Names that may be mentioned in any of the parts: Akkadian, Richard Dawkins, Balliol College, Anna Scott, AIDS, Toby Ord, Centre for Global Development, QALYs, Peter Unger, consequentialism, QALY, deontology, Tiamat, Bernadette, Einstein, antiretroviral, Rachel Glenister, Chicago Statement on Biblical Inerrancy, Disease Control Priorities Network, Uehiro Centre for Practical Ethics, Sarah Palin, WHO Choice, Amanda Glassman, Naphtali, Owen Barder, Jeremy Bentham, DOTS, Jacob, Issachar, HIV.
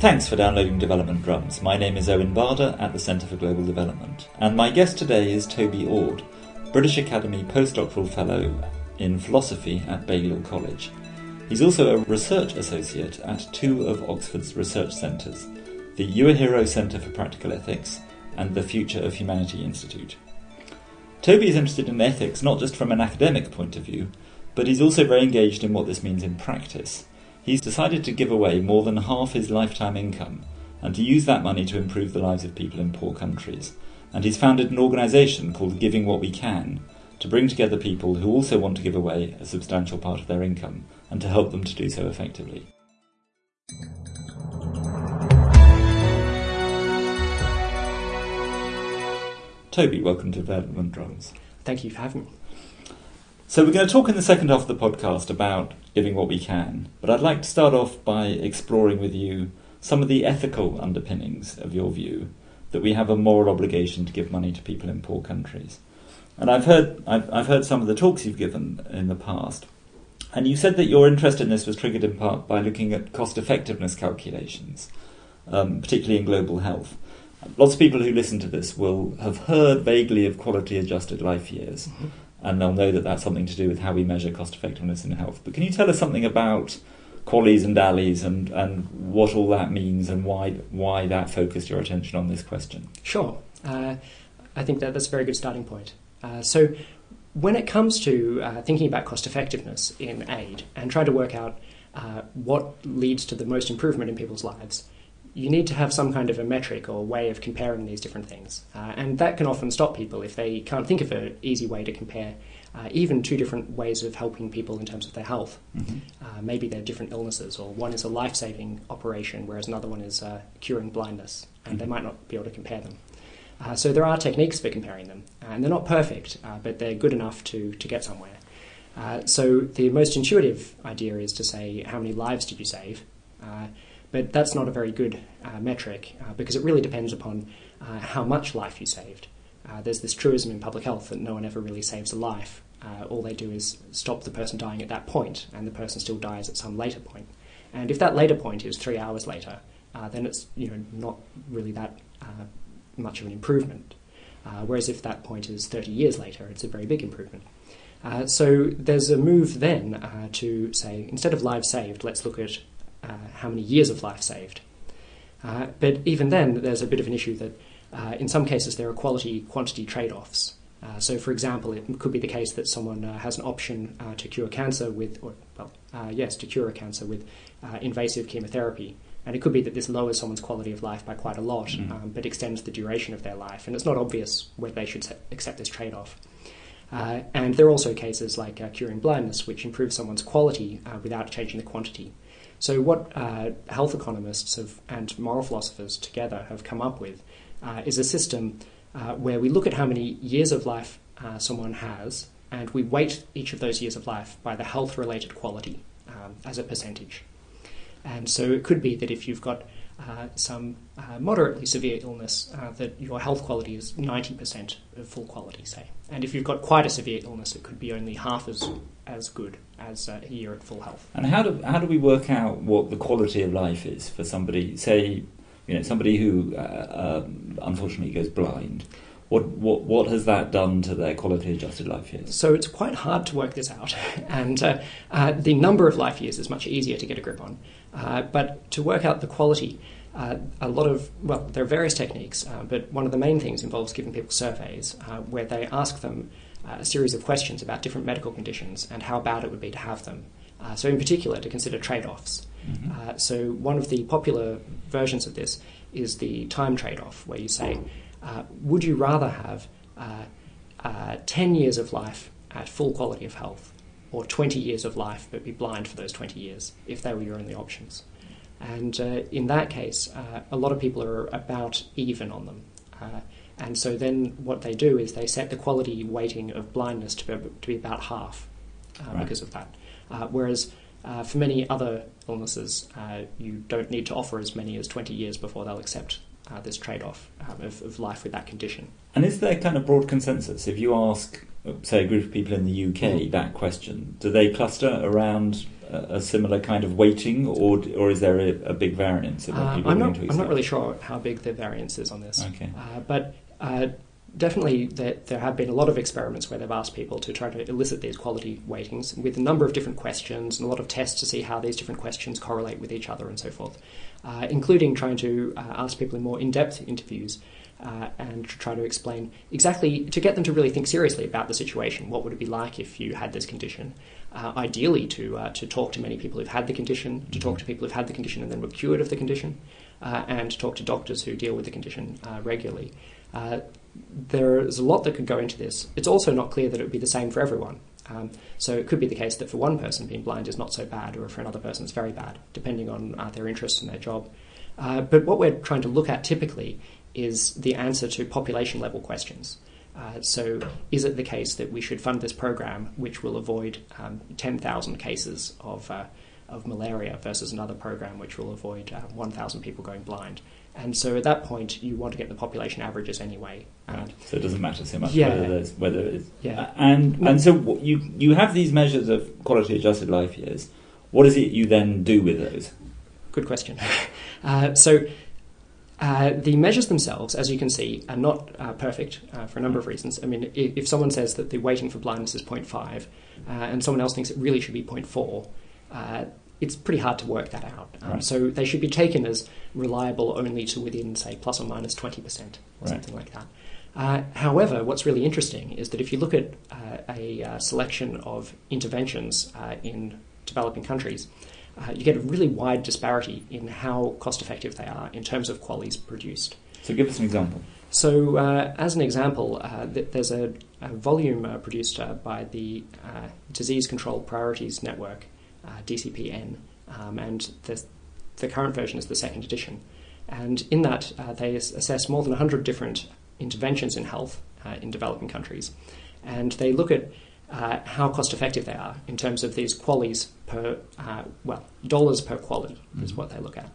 Thanks for downloading Development Drums. My name is Owen Barder at the Centre for Global Development, and my guest today is Toby Ord, British Academy Postdoctoral Fellow in Philosophy at Balliol College. He's also a Research Associate at two of Oxford's research centres, the Uehiro Centre for Practical Ethics and the Future of Humanity Institute. Toby is interested in ethics not just from an academic point of view, but he's also very engaged in what this means in practice. He's decided to give away more than half his lifetime income and to use that money to improve the lives of people in poor countries. And he's founded an organisation called Giving What We Can to bring together people who also want to give away a substantial part of their income and to help them to do so effectively. Toby, welcome to Development Drums. Thank you for having me. So we're going to talk in the second half of the podcast about giving what we can, but I'd like to start off by exploring with you some of the ethical underpinnings of your view that we have a moral obligation to give money to people in poor countries. And I've heard some of the talks you've given in the past, and you said that your interest in this was triggered in part by looking at cost-effectiveness calculations, particularly in global health. Lots of people who listen to this will have heard vaguely of quality-adjusted life years, mm-hmm. and they'll know that that's something to do with how we measure cost-effectiveness in health. But can you tell us something about QALYs and DALYs and what all that means and why that focused your attention on this question? Sure. I think that's a very good starting point. So when it comes to thinking about cost-effectiveness in aid and trying to work out what leads to the most improvement in people's lives, you need to have some kind of a metric or way of comparing these different things. And that can often stop people if they can't think of an easy way to compare even two different ways of helping people in terms of their health. Mm-hmm. Maybe they're different illnesses, or one is a life-saving operation, whereas another one is curing blindness, and mm-hmm. they might not be able to compare them. So there are techniques for comparing them, and they're not perfect, but they're good enough to get somewhere. So the most intuitive idea is to say, how many lives did you save? But that's not a very good metric because it really depends upon how much life you saved. There's this truism in public health that no one ever really saves a life. All they do is stop the person dying at that point, and the person still dies at some later point. And if that later point is 3 hours later, then it's not really that much of an improvement. Whereas if that point is 30 years later, it's a very big improvement. So there's a move then to say, instead of lives saved, let's look at how many years of life saved. But even then, there's a bit of an issue that in some cases there are quality-quantity trade-offs. So, for example, it could be the case that someone has an option to cure cancer with invasive chemotherapy. And it could be that this lowers someone's quality of life by quite a lot, but extends the duration of their life. And it's not obvious whether they should accept this trade-off. And there are also cases like curing blindness, which improves someone's quality without changing the quantity. So what health economists and moral philosophers together have come up with is a system where we look at how many years of life someone has, and we weight each of those years of life by the health-related quality as a percentage. And so it could be that if you've got some moderately severe illness, that your health quality is 90% of full quality, say. And if you've got quite a severe illness, it could be only half as good as a year at full health. And how do we work out what the quality of life is for somebody, say, somebody who unfortunately goes blind? What has that done to their quality-adjusted life years? So it's quite hard to work this out, and the number of life years is much easier to get a grip on. But to work out the quality, there are various techniques, but one of the main things involves giving people surveys where they ask them a series of questions about different medical conditions and how bad it would be to have them. So in particular, to consider trade-offs. Mm-hmm. So one of the popular versions of this is the time trade-off, where you say, would you rather have 10 years of life at full quality of health, or 20 years of life but be blind for those 20 years, if they were your only options? And in that case, a lot of people are about even on them. And so then what they do is they set the quality weighting of blindness to be about half because of that. Whereas for many other illnesses, you don't need to offer as many as 20 years before they'll accept this trade-off of life with that condition. And is there kind of broad consensus? If you ask say, a group of people in the UK that question, do they cluster around a similar kind of weighting, or is there a big variance? I'm not really sure how big the variance is on this. Okay. But definitely there have been a lot of experiments where they've asked people to try to elicit these quality weightings with a number of different questions and a lot of tests to see how these different questions correlate with each other and so forth, including trying to ask people in more in-depth interviews and to try to explain exactly, to get them to really think seriously about the situation. What would it be like if you had this condition? Ideally to talk to many people who've had the condition, to talk to people who've had the condition and then were cured of the condition, and to talk to doctors who deal with the condition regularly. There's a lot that could go into this. It's also not clear that it would be the same for everyone. So it could be the case that for one person being blind is not so bad, or for another person it's very bad, depending on their interests and their job. But what we're trying to look at typically is the answer to population level questions. So is it the case that we should fund this program which will avoid 10,000 cases of malaria versus another program which will avoid 1,000 people going blind? And so at that point, you want to get the population averages anyway. Right. So it doesn't matter so much whether it is. Yeah. And so you have these measures of quality-adjusted life years. What is it you then do with those? Good question. So the measures themselves, as you can see, are not perfect for a number of reasons. I mean, if someone says that the weighting for blindness is 0.5 and someone else thinks it really should be 0.4, it's pretty hard to work that out. Right. So they should be taken as reliable only to within, say, plus or minus 20%, or something like that. However, what's really interesting is that if you look at a selection of interventions in developing countries, you get a really wide disparity in how cost-effective they are in terms of QALYs produced. So give us an example. So as an example, there's a volume produced by the Disease Control Priorities Network, DCPN, and the current version is the second edition. And in that, they assess more than 100 different interventions in health in developing countries. And they look at how cost-effective they are in terms of these QALYs per, dollars per QALY is what they look at.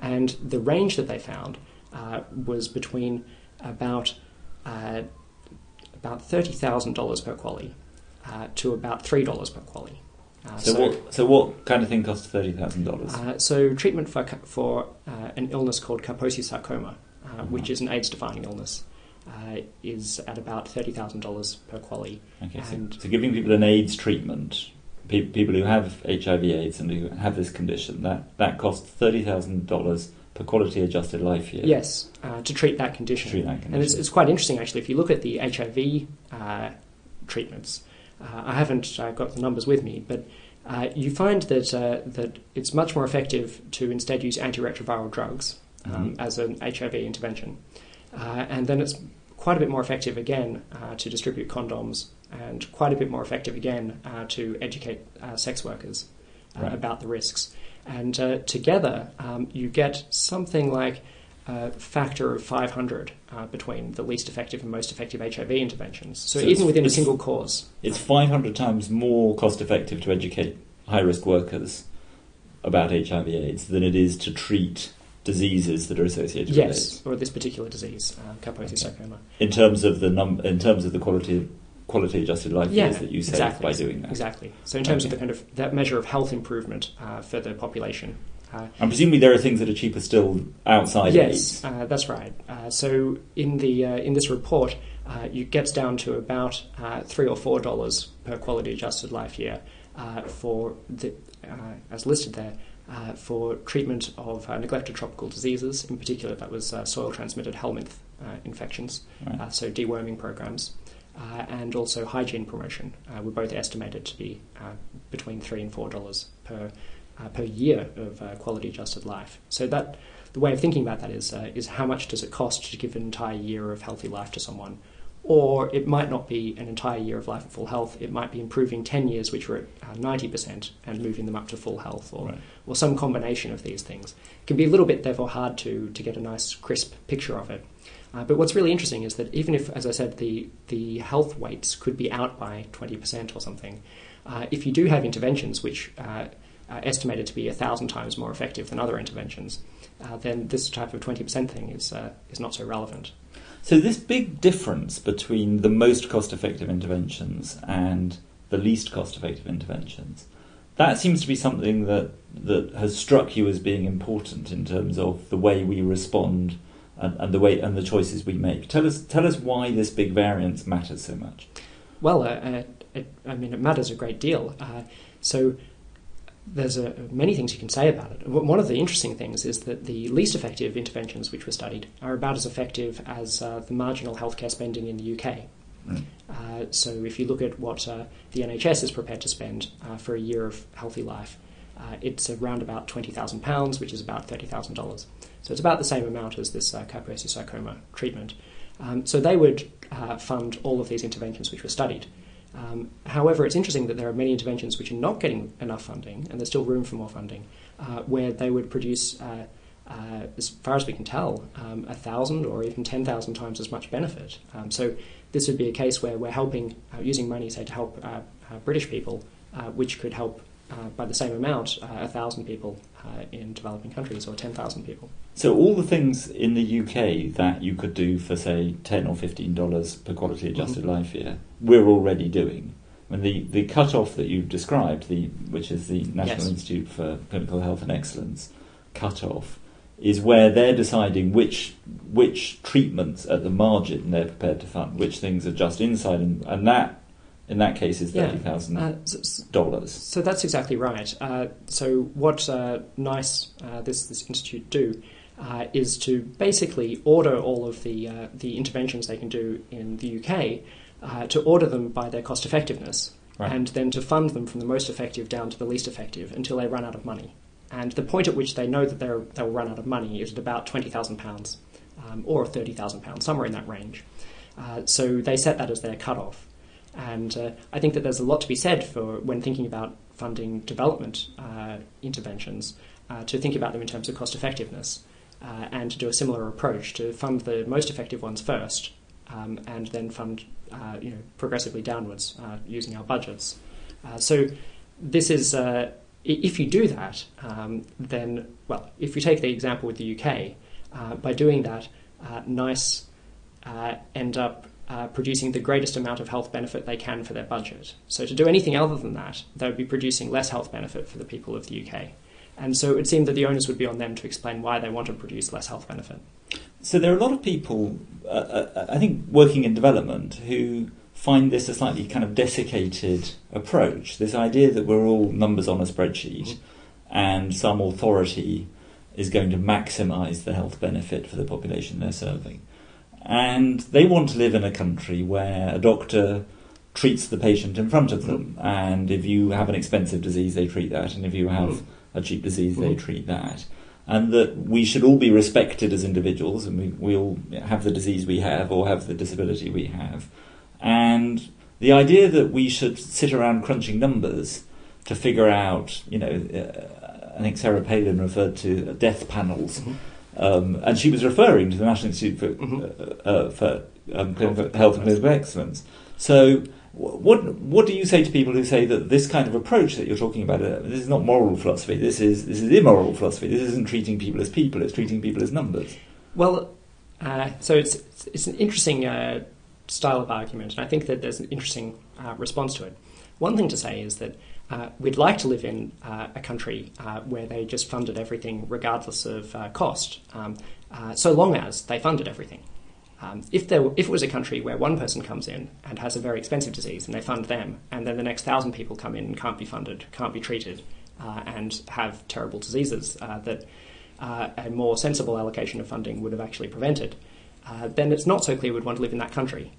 And the range that they found was between about $30,000 per QALY to about $3 per QALY. So what kind of thing costs $30,000? So treatment for an illness called Kaposi sarcoma, which is an AIDS-defining illness, is at about $30,000 per QALY. Okay, so giving people an AIDS treatment, people who have HIV/AIDS and who have this condition, that costs $30,000 per quality-adjusted life year. Yes, to treat that condition. And it's quite interesting, actually, if you look at the HIV treatments. I haven't got the numbers with me, but you find that it's much more effective to instead use antiretroviral drugs as an HIV intervention. And then it's quite a bit more effective, again, to distribute condoms, and quite a bit more effective, again, to educate sex workers about the risks. And together, you get something like a factor of 500 between the least effective and most effective HIV interventions. So even within a single cause. It's 500 times more cost-effective to educate high-risk workers about HIV/AIDS than it is to treat diseases that are associated with AIDS. Yes, or this particular disease, Kaposi sarcoma. In terms of the quality-adjusted life years that you save by doing that. Exactly. So in terms of the kind of that measure of health improvement for the population. And presumably there are things that are cheaper still outside AIDS. Yes, that's right. So in this report, it gets down to about $3 or $4 per quality adjusted life year for the as listed there for treatment of neglected tropical diseases. In particular, that was soil transmitted helminth infections. Right. So deworming programs and also hygiene promotion were both estimated to be between $3 and $4 per year of quality adjusted life. So that the way of thinking about that is how much does it cost to give an entire year of healthy life to someone? Or it might not be an entire year of life and full health. It might be improving 10 years, which were at 90%, and moving them up to full health, or some combination of these things. It can be a little bit, therefore, hard to get a nice, crisp picture of it. But what's really interesting is that even if, as I said, the health weights could be out by 20% or something, if you do have interventions which estimated to be 1,000 times more effective than other interventions, then this type of 20% thing is not so relevant. So this big difference between the most cost-effective interventions and the least cost-effective interventions, that seems to be something that has struck you as being important in terms of the way we respond and the way and the choices we make. Tell us why this big variance matters so much. Well, it matters a great deal. So there's many things you can say about it. One of the interesting things is that the least effective interventions which were studied are about as effective as the marginal healthcare spending in the UK. Mm. So if you look at what the NHS is prepared to spend for a year of healthy life, it's around about £20,000, which is about $30,000. So it's about the same amount as this Kaposi sarcoma treatment. So they would fund all of these interventions which were studied. However, it's interesting that there are many interventions which are not getting enough funding, and there's still room for more funding, where they would produce, as far as we can tell, 1,000 or even 10,000 times as much benefit. So this would be a case where we're helping, using money, say, to help British people, which could help by the same amount, 1,000 people in developing countries or 10,000 people. So all the things in the UK that you could do for, say, $10 or $15 per quality adjusted mm-hmm. life year, we're already doing. I mean, the cut-off that you've described, which is the National yes. Institute for Clinical Health and Excellence cut-off, is where they're deciding which treatments at the margin they're prepared to fund, which things are just inside, and that, in that case, is $30,000. So that's exactly right. So what NICE, this institute, do is to basically order all of the interventions they can do in the UK, to order them by their cost effectiveness, right. and then to fund them from the most effective down to the least effective until they run out of money. And the point at which they know that they'll run out of money is at about £20,000 or £30,000, somewhere in that range. So they set that as their cutoff. And I think that there's a lot to be said for when thinking about funding development interventions, to think about them in terms of cost effectiveness, and to do a similar approach, to fund the most effective ones first, and then fund progressively downwards using our budgets. So this is, if you do that, then, well, if you take the example with the UK, by doing that, NICE end up producing the greatest amount of health benefit they can for their budget. So to do anything other than that, they would be producing less health benefit for the people of the UK. And so it seemed that the onus would be on them to explain why they want to produce less health benefit. So there are a lot of people, I think, working in development who find this a slightly kind of desiccated approach, this idea that we're all numbers on a spreadsheet and some authority is going to maximise the health benefit for the population they're serving. And they want to live in a country where a doctor treats the patient in front of them. Mm. And if you have an expensive disease, they treat that. And if you have mm. a cheap disease, mm. they treat that. And that we should all be respected as individuals, and we all have the disease we have or have the disability we have. And the idea that we should sit around crunching numbers to figure out, I think Sarah Palin referred to death panels. Mm-hmm. And she was referring to the National Institute for, mm-hmm. Clinical Health and Clinical Excellence. So what do you say to people who say that this kind of approach that you're talking about, this is not moral philosophy, this is immoral philosophy, this isn't treating people as people, it's treating people as numbers? Well, so it's an interesting style of argument, and I think that there's an interesting response to it. One thing to say is that we'd like to live in a country where they just funded everything regardless of cost, so long as they funded everything. If it was a country where one person comes in and has a very expensive disease and they fund them, and then the next 1,000 people come in and can't be funded, can't be treated, and have terrible diseases that a more sensible allocation of funding would have actually prevented, then it's not so clear we'd want to live in that country.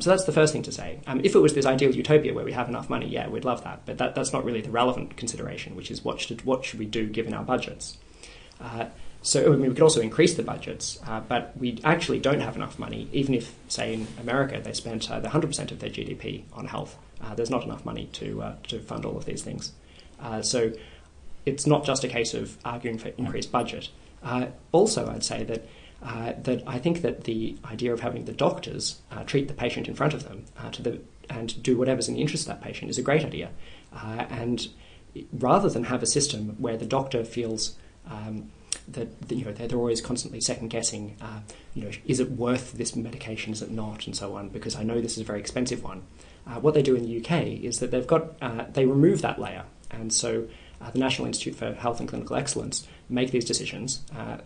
So that's the first thing to say. If it was this ideal utopia where we have enough money, yeah, we'd love that. But that's not really the relevant consideration, which is what should we do given our budgets? We could also increase the budgets, but we actually don't have enough money. Even if, say, in America, they spent 100% of their GDP on health, there's not enough money to fund all of these things. So it's not just a case of arguing for increased budget. Also, I'd say that I think that the idea of having the doctors treat the patient in front of them and do whatever's in the interest of that patient is a great idea. And rather than have a system where the doctor feels that they're always constantly second guessing, is it worth this medication, is it not, and so on, because I know this is a very expensive one. What they do in the UK is that they've got they remove that layer, and so the National Institute for Health and Clinical Excellence make these decisions.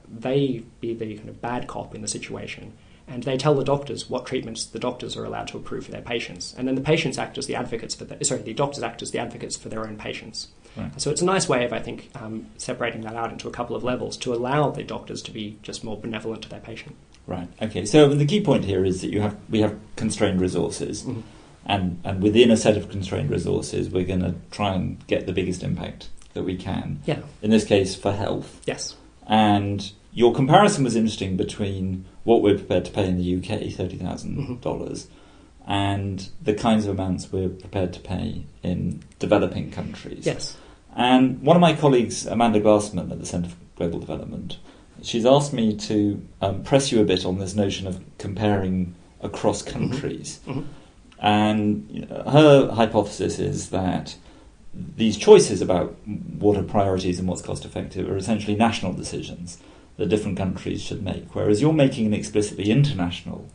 They be the kind of bad cop in the situation, and they tell the doctors what treatments the doctors are allowed to approve for their patients, and then the patients act as the advocates for the doctors act as the advocates for their own patients. Right. So it's a nice way of, I think, separating that out into a couple of levels to allow the doctors to be just more benevolent to their patient. Right. Okay. So the key point here is that we have constrained resources, mm-hmm. and within a set of constrained resources, we're going to try and get the biggest impact that we can. Yeah. In this case, for health. Yes. And your comparison was interesting between what we're prepared to pay in the UK, $30,000, mm-hmm. and the kinds of amounts we're prepared to pay in developing countries. Yes. And one of my colleagues, Amanda Glassman at the Centre for Global Development, she's asked me to press you a bit on this notion of comparing across countries. Mm-hmm. Mm-hmm. And her hypothesis is that these choices about what are priorities and what's cost effective are essentially national decisions that different countries should make, whereas you're making an explicitly international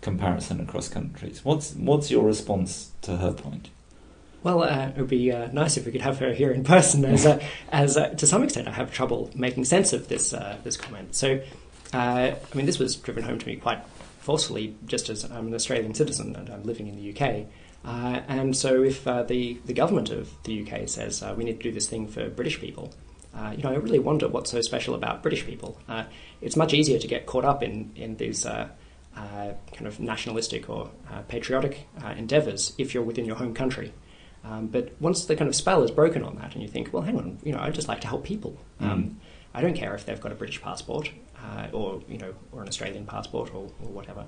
comparison across countries. What's your response to her point? Well, it would be nice if we could have her here in person, as to some extent I have trouble making sense of this comment. So, I mean, this was driven home to me quite forcefully, just as I'm an Australian citizen and I'm living in the UK. And so if the government of the UK says we need to do this thing for British people, I really wonder what's so special about British people. It's much easier to get caught up in these kind of nationalistic or patriotic endeavours if you're within your home country. But once the kind of spell is broken on that and you think, well, hang on, I'd just like to help people. I don't care if they've got a British passport or an Australian passport or whatever.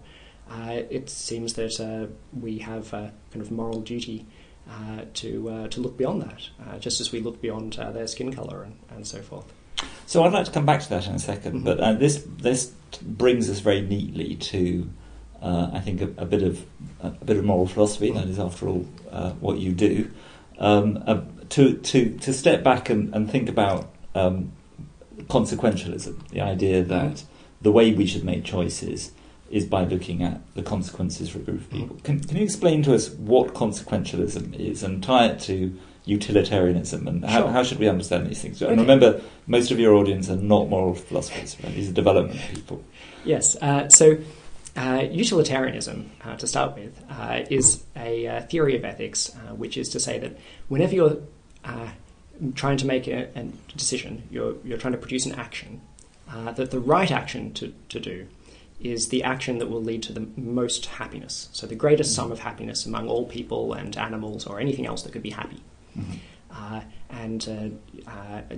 It seems that we have a kind of moral duty to look beyond that, just as we look beyond their skin colour and so forth. So I'd like to come back to that in a second, mm-hmm. but this brings us very neatly to, I think, a bit of moral philosophy. Mm-hmm. That is, after all, what you do. To step back and think about consequentialism, the idea that mm-hmm. the way we should make choices is by looking at the consequences for a group of people. Can you explain to us what consequentialism is and tie it to utilitarianism and how should we understand these things? Okay. And remember, most of your audience are not moral philosophers, right? These are development people. Yes, so utilitarianism, to start with, is a theory of ethics, which is to say that whenever you're trying to make a decision, you're trying to produce an action, that the right action to do is the action that will lead to the most happiness. So the greatest sum of happiness among all people and animals or anything else that could be happy. Mm-hmm. And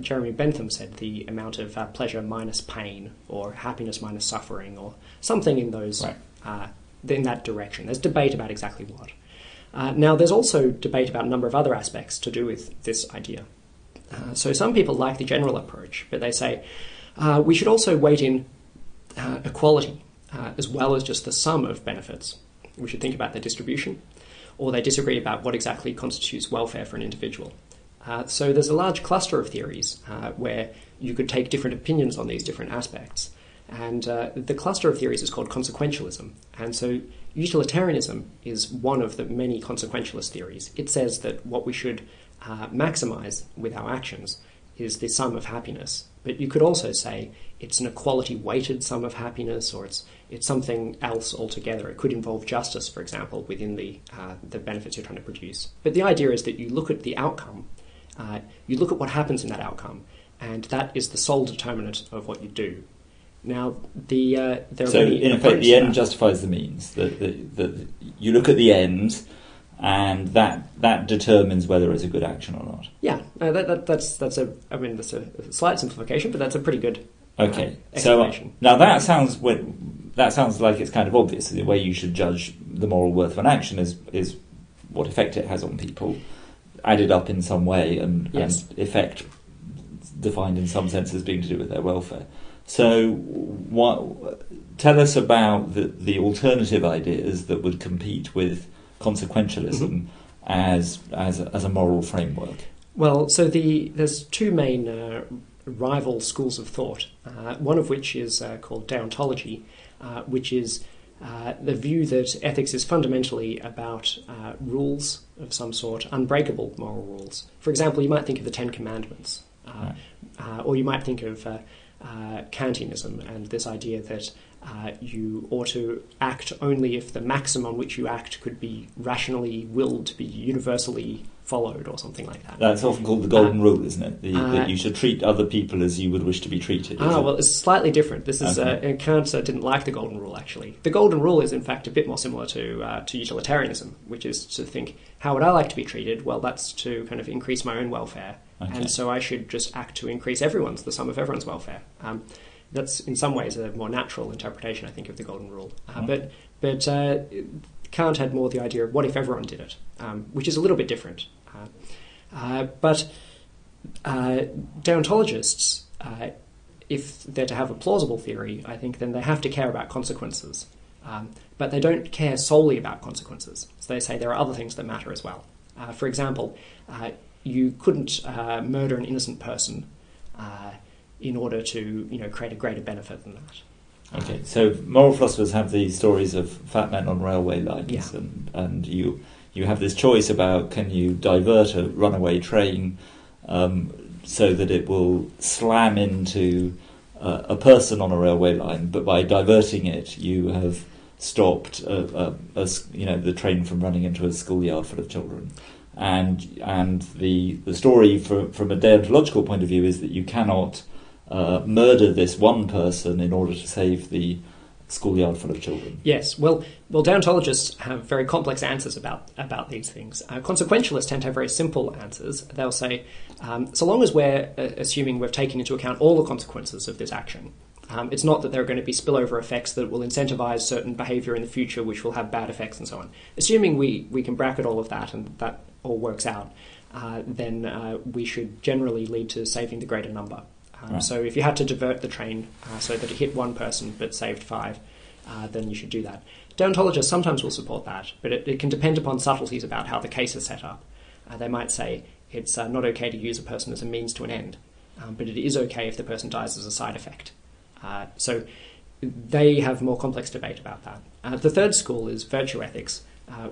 Jeremy Bentham said the amount of pleasure minus pain or happiness minus suffering or something in those in that direction. There's debate about exactly what. Now, there's also debate about a number of other aspects to do with this idea. So some people like the general approach, but they say we should also weigh in equality, as well as just the sum of benefits. We should think about their distribution, or they disagree about what exactly constitutes welfare for an individual. So there's a large cluster of theories where you could take different opinions on these different aspects. And the cluster of theories is called consequentialism. And so utilitarianism is one of the many consequentialist theories. It says that what we should maximize with our actions is the sum of happiness. But you could also say it's an equality-weighted sum of happiness, or it's something else altogether. It could involve justice, for example, within the benefits you're trying to produce. But the idea is that you look at the outcome, you look at what happens in that outcome, and that is the sole determinant of what you do. Now, in effect, the end justifies the means. The you look at the end, and that determines whether it's a good action or not. Yeah, that's a slight simplification, but that's a pretty good explanation. So now that sounds like it's kind of obvious. The way you should judge the moral worth of an action is what effect it has on people, added up in some way, and effect defined in some sense as being to do with their welfare. So tell us about the alternative ideas that would compete with consequentialism mm-hmm. as a moral framework. Well, so there's two main rival schools of thought, one of which is called deontology, which is the view that ethics is fundamentally about rules of some sort, unbreakable moral rules. For example, you might think of the Ten Commandments, or you might think of Kantianism and this idea that you ought to act only if the maxim on which you act could be rationally willed to be universally followed or something like that. That's often called the golden rule, isn't it? That you should treat other people as you would wish to be treated. Well, it's slightly different. This is Kant didn't like the golden rule, actually. The golden rule is, in fact, a bit more similar to utilitarianism, which is to think, how would I like to be treated? Well, that's to kind of increase my own welfare. Okay. And so I should just act to increase the sum of everyone's welfare. That's in some ways a more natural interpretation, I think, of the golden rule. But Kant had more the idea of what if everyone did it, which is a little bit different. But deontologists, if they're to have a plausible theory, I think, then they have to care about consequences. But they don't care solely about consequences. So they say there are other things that matter as well. For example, you couldn't murder an innocent person in order to, create a greater benefit than that. Okay, so moral philosophers have these stories of fat men on railway lines, and you have this choice about, can you divert a runaway train so that it will slam into a person on a railway line, but by diverting it, you have stopped the train from running into a schoolyard full of children. And the story from a deontological point of view is that you cannot murder this one person in order to save the schoolyard full of children. Yes, well, deontologists have very complex answers about these things. Consequentialists tend to have very simple answers. They'll say, so long as we're assuming we've taken into account all the consequences of this action, it's not that there are going to be spillover effects that will incentivize certain behavior in the future which will have bad effects and so on. Assuming we can bracket all of that and that all works out, then we should generally lead to saving the greater number. So if you had to divert the train so that it hit one person but saved five, then you should do that. Deontologists sometimes will support that, but it can depend upon subtleties about how the case is set up. They might say it's not okay to use a person as a means to an end, but it is okay if the person dies as a side effect. So they have more complex debate about that. The third school is virtue ethics,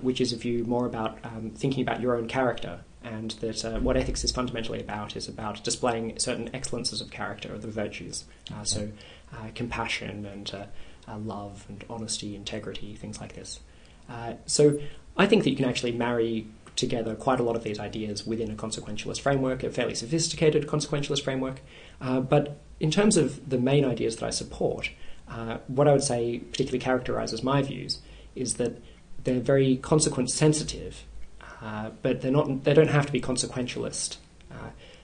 which is a view more about thinking about your own character, and that what ethics is fundamentally about is about displaying certain excellences of character, or the virtues. So compassion and love and honesty, integrity, things like this. So I think that you can actually marry together quite a lot of these ideas within a consequentialist framework, a fairly sophisticated consequentialist framework. But in terms of the main ideas that I support, what I would say particularly characterises my views is that they're very consequence-sensitive, but they don't have to be consequentialist.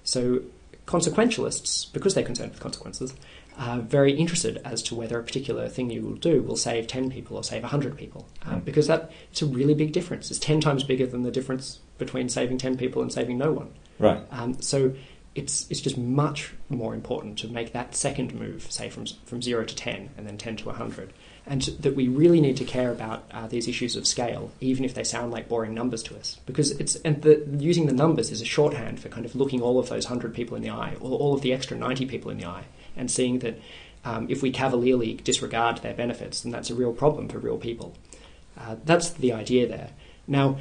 So consequentialists, because they're concerned with consequences, are very interested as to whether a particular thing you will do will save 10 people or save 100 people, because it's a really big difference. It's 10 times bigger than the difference between saving 10 people and saving no one. Right. So it's just much more important to make that second move, say from 0 to 10 and then 10 to 100. And that we really need to care about these issues of scale, even if they sound like boring numbers to us. Because using the numbers is a shorthand for kind of looking all of those 100 people in the eye, or all of the extra 90 people in the eye, and seeing that if we cavalierly disregard their benefits, then that's a real problem for real people. That's the idea there. Now,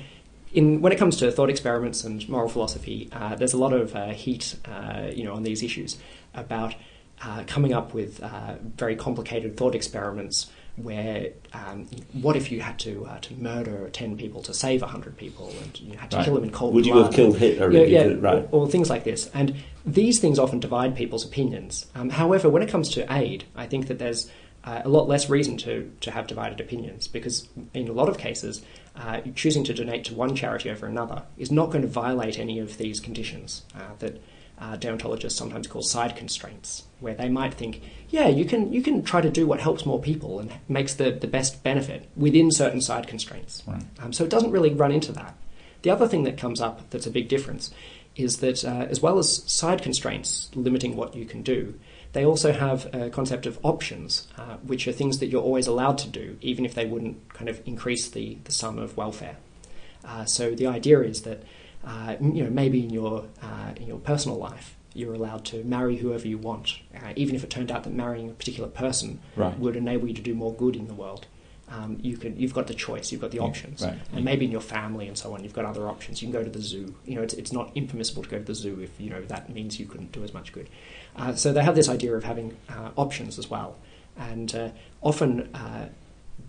when it comes to thought experiments and moral philosophy, there's a lot of heat on these issues about coming up with very complicated thought experiments where what if you had to murder 10 people to save 100 people, and you had to kill them in cold blood? Would you have killed Hitler? Or things like this. And these things often divide people's opinions. However, when it comes to aid, I think that there's a lot less reason to have divided opinions, because in a lot of cases, choosing to donate to one charity over another is not going to violate any of these conditions that deontologists sometimes call side constraints, where they might think, you can try to do what helps more people and makes the best benefit within certain side constraints. Right. So it doesn't really run into that. The other thing that comes up that's a big difference is that as well as side constraints limiting what you can do, they also have a concept of options, which are things that you're always allowed to do, even if they wouldn't kind of increase the sum of welfare. So the idea is that maybe in your personal life, you're allowed to marry whoever you want, even if it turned out that marrying a particular person would enable you to do more good in the world. You've got the choice, you've got the options. Right. And maybe in your family and so on, you've got other options. You can go to the zoo. You know, it's not impermissible to go to the zoo if, you know, that means you couldn't do as much good. So they have this idea of having options as well. And often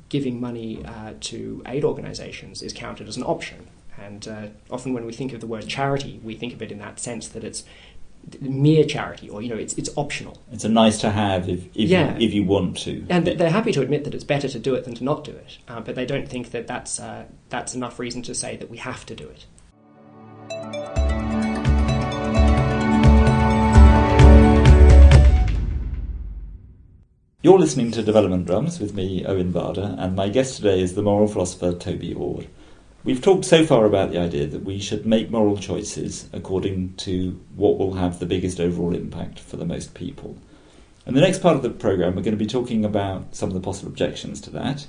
giving money to aid organisations is counted as an option. And often when we think of the word charity, we think of it in that sense that it's mere charity, or, you know, it's optional. It's a nice to have if you want to. And they're happy to admit that it's better to do it than to not do it, but they don't think that that's enough reason to say that we have to do it. You're listening to Development Drums with me, Owen Barder, and my guest today is the moral philosopher Toby Ord. We've talked so far about the idea that we should make moral choices according to what will have the biggest overall impact for the most people. In the next part of the programme, we're going to be talking about some of the possible objections to that.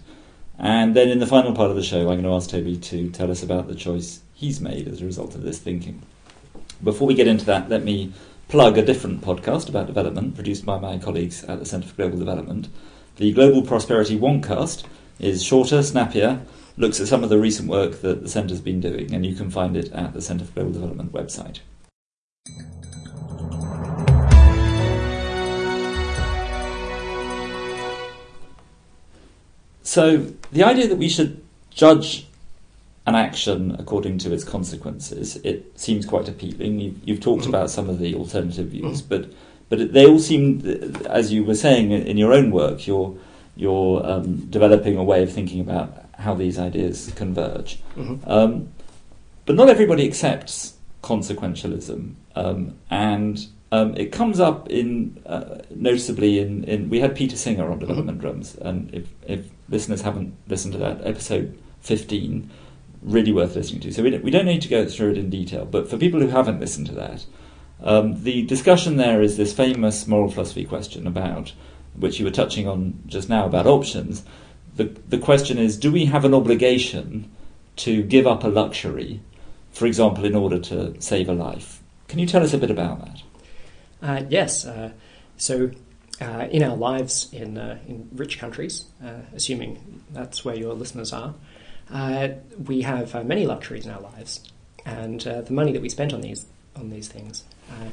And then in the final part of the show, I'm going to ask Toby to tell us about the choice he's made as a result of this thinking. Before we get into that, let me plug a different podcast about development produced by my colleagues at the Centre for Global Development. The Global Prosperity Onecast is shorter, snappier, looks at some of the recent work that the Centre's been doing, and you can find it at the Centre for Global Development website. So the idea that we should judge an action according to its consequences, it seems quite appealing. You've talked about some of the alternative views, but they all seem, as you were saying in your own work, you're developing a way of thinking about how these ideas converge. Mm-hmm. But not everybody accepts consequentialism. And it comes up noticeably in we had Peter Singer on Development Drums, and if listeners haven't listened to that, episode 15, really worth listening to. So we don't need to go through it in detail, but for people who haven't listened to that, the discussion there is this famous moral philosophy question about, which you were touching on just now, about options. The question is, do we have an obligation to give up a luxury, for example, in order to save a life? Can you tell us a bit about that? Yes. So in our lives in rich countries, assuming that's where your listeners are, we have many luxuries in our lives. And the money that we spent on these things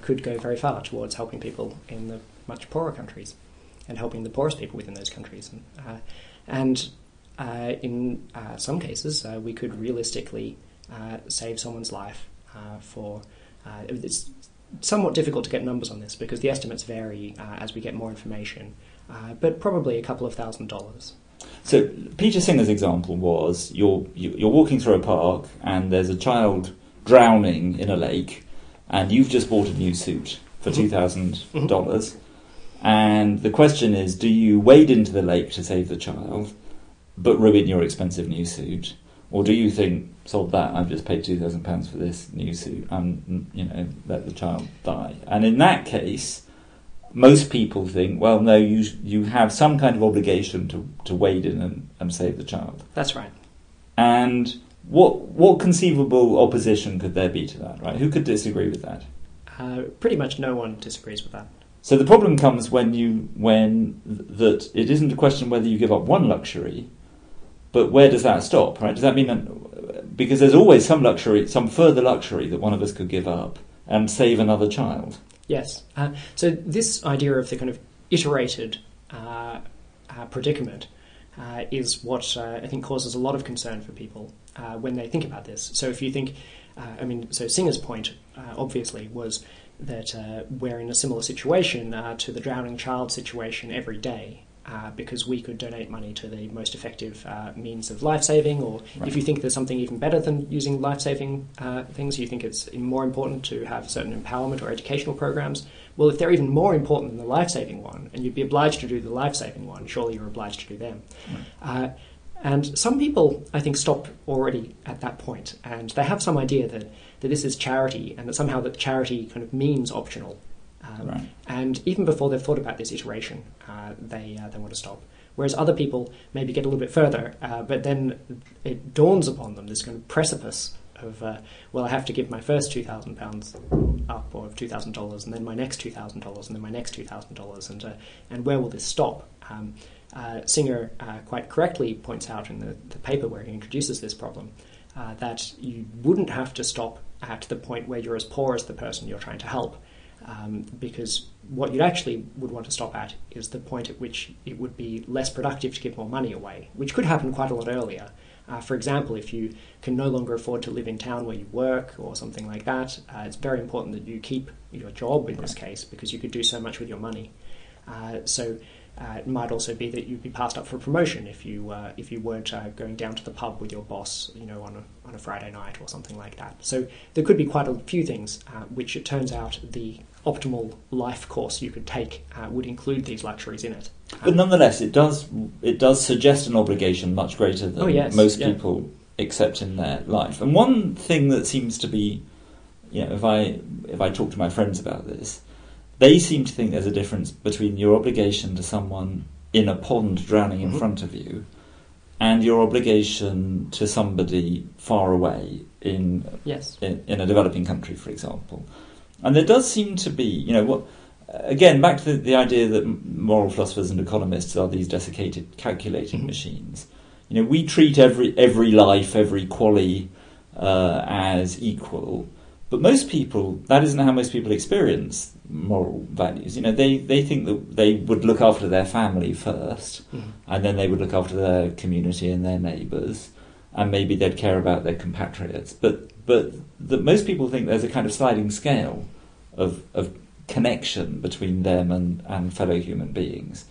could go very far towards helping people in the much poorer countries and helping the poorest people within those countries. And in some cases, we could realistically save someone's life for... it's somewhat difficult to get numbers on this because the estimates vary as we get more information, but probably a couple of $1,000s. So Peter Singer's example was you're walking through a park and there's a child drowning in a lake and you've just bought a new suit for $2,000. Mm-hmm. And the question is, do you wade into the lake to save the child, but ruin your expensive new suit? Or do you think, sold that, I've just paid £2,000 for this new suit, and, you know, let the child die? And in that case, most people think, well, no, you have some kind of obligation to wade in and save the child. That's right. And what conceivable opposition could there be to that, right? Who could disagree with that? Pretty much no one disagrees with that. So the problem comes when it isn't a question whether you give up one luxury, but where does that stop, right? Does that mean that, because there's always some luxury, some further luxury that one of us could give up and save another child? Yes. So this idea of the kind of iterated predicament is what I think causes a lot of concern for people when they think about this. So if you think, so Singer's point obviously was that we're in a similar situation to the drowning child situation every day because we could donate money to the most effective means of life-saving, or if you think there's something even better than using life-saving things, you think it's more important to have certain empowerment or educational programs. Well, if they're even more important than the life-saving one, and you'd be obliged to do the life-saving one, surely you're obliged to do them. Right. And some people, I think, stop already at that point, and they have some idea that this is charity, and that somehow that charity kind of means optional. And even before they've thought about this iteration, they want to stop. Whereas other people maybe get a little bit further, but then it dawns upon them, this kind of precipice of well, I have to give my first £2,000 up, or of $2,000, and then my next $2,000, and then my next $2,000, and where will this stop? Singer quite correctly points out in the paper where he introduces this problem that you wouldn't have to stop at the point where you're as poor as the person you're trying to help, because what you actually would want to stop at is the point at which it would be less productive to give more money away, which could happen quite a lot earlier. For example, if you can no longer afford to live in town where you work or something like that, it's very important that you keep your job in this case, because you could do so much with your money. It might also be that you'd be passed up for promotion if you weren't going down to the pub with your boss, you know, on a Friday night or something like that. So there could be quite a few things which, it turns out, the optimal life course you could take would include these luxuries in it. But nonetheless, it does suggest an obligation much greater than most people accept in their life. And one thing that seems to be, you know, if I talk to my friends about this, they seem to think there's a difference between your obligation to someone in a pond drowning in front of you and your obligation to somebody far away in a developing country, for example. And there does seem to be, you know, back to the idea that moral philosophers and economists are these desiccated calculating machines. You know, we treat every life, every QALY as equal. But most people, that isn't how most people experience moral values. You know, they think that they would look after their family first, and then they would look after their community and their neighbours, and maybe they'd care about their compatriots. But that most people think there's a kind of sliding scale of connection between them and fellow human beings,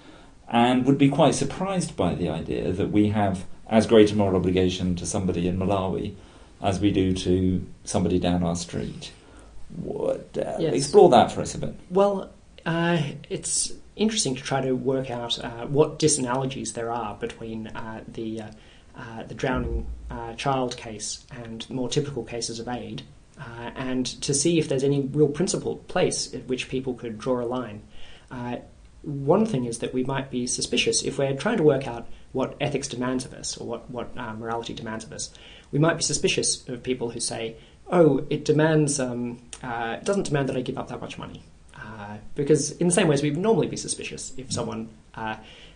and would be quite surprised by the idea that we have as great a moral obligation to somebody in Malawi as we do to somebody down our street. Explore that for us a bit. Well, it's interesting to try to work out what disanalogies there are between the drowning child case and more typical cases of aid, and to see if there's any real principled place at which people could draw a line. One thing is that we might be suspicious if we're trying to work out what ethics demands of us, or what morality demands of us. We might be suspicious of people who say, "Oh, it demands. It doesn't demand that I give up that much money," because in the same way as we would normally be suspicious if someone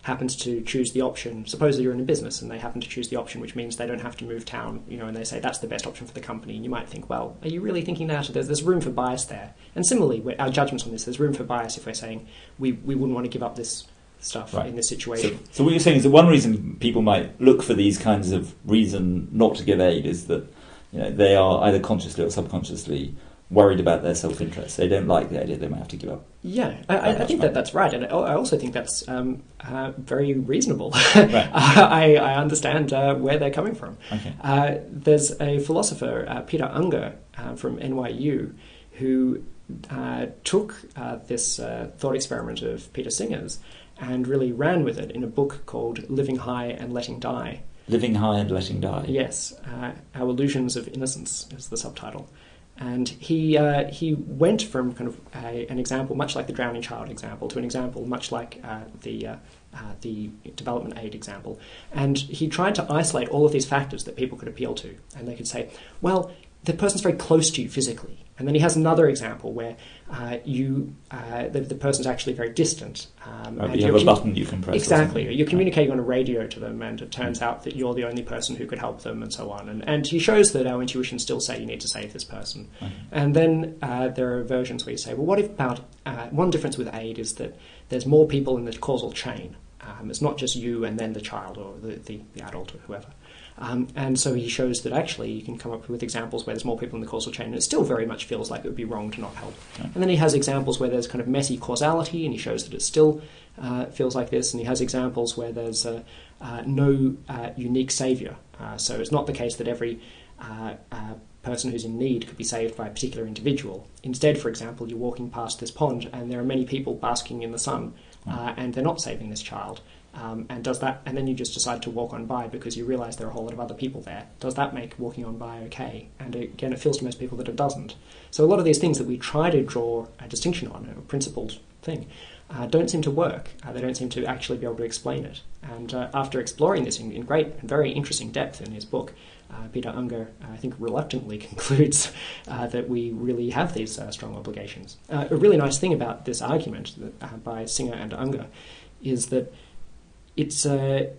happens to choose the option. Suppose that you're in a business and they happen to choose the option which means they don't have to move town, you know, and they say that's the best option for the company. And you might think, well, are you really thinking that? There's room for bias there. And similarly, our judgments on this, there's room for bias if we're saying we wouldn't want to give up this stuff in this situation. So what you're saying is that one reason people might look for these kinds of reason not to give aid is that, you know, they are either consciously or subconsciously worried about their self-interest. They don't like the idea they might have to give up. Yeah, I think that's right. And I also think that's very reasonable. Right. I understand where they're coming from. Okay. There's a philosopher, Peter Unger, from NYU, who took this thought experiment of Peter Singer's and really ran with it in a book called Living High and Letting Die. Living High and Letting Die. Yes. Our Illusions of Innocence is the subtitle. And he went from kind of an example much like the drowning child example to an example much like the development aid example. And he tried to isolate all of these factors that people could appeal to. And they could say, well, the person's very close to you physically. And then he has another example where the person's actually very distant. And you have a button you can press. Exactly. You're communicating on a radio to them, and it turns out that you're the only person who could help them, and so on. And he shows that our intuitions still say you need to save this person. Okay. And then there are versions where you say, well, what about one difference with aid is that there's more people in the causal chain. It's not just you and then the child or the adult or whoever. And so he shows that actually you can come up with examples where there's more people in the causal chain and it still very much feels like it would be wrong to not help. Okay. And then he has examples where there's kind of messy causality and he shows that it still feels like this. And he has examples where there's no unique saviour. So it's not the case that every person who's in need could be saved by a particular individual. Instead, for example, you're walking past this pond and there are many people basking in the sun and they're not saving this child. And then you just decide to walk on by because you realise there are a whole lot of other people there. Does that make walking on by okay? And again, it feels to most people that it doesn't. So a lot of these things that we try to draw a distinction on, a principled thing, don't seem to work. They don't seem to actually be able to explain it. And after exploring this in great and very interesting depth in his book, Peter Unger, I think, reluctantly concludes that we really have these strong obligations. A really nice thing about this argument by Singer and Unger is that it's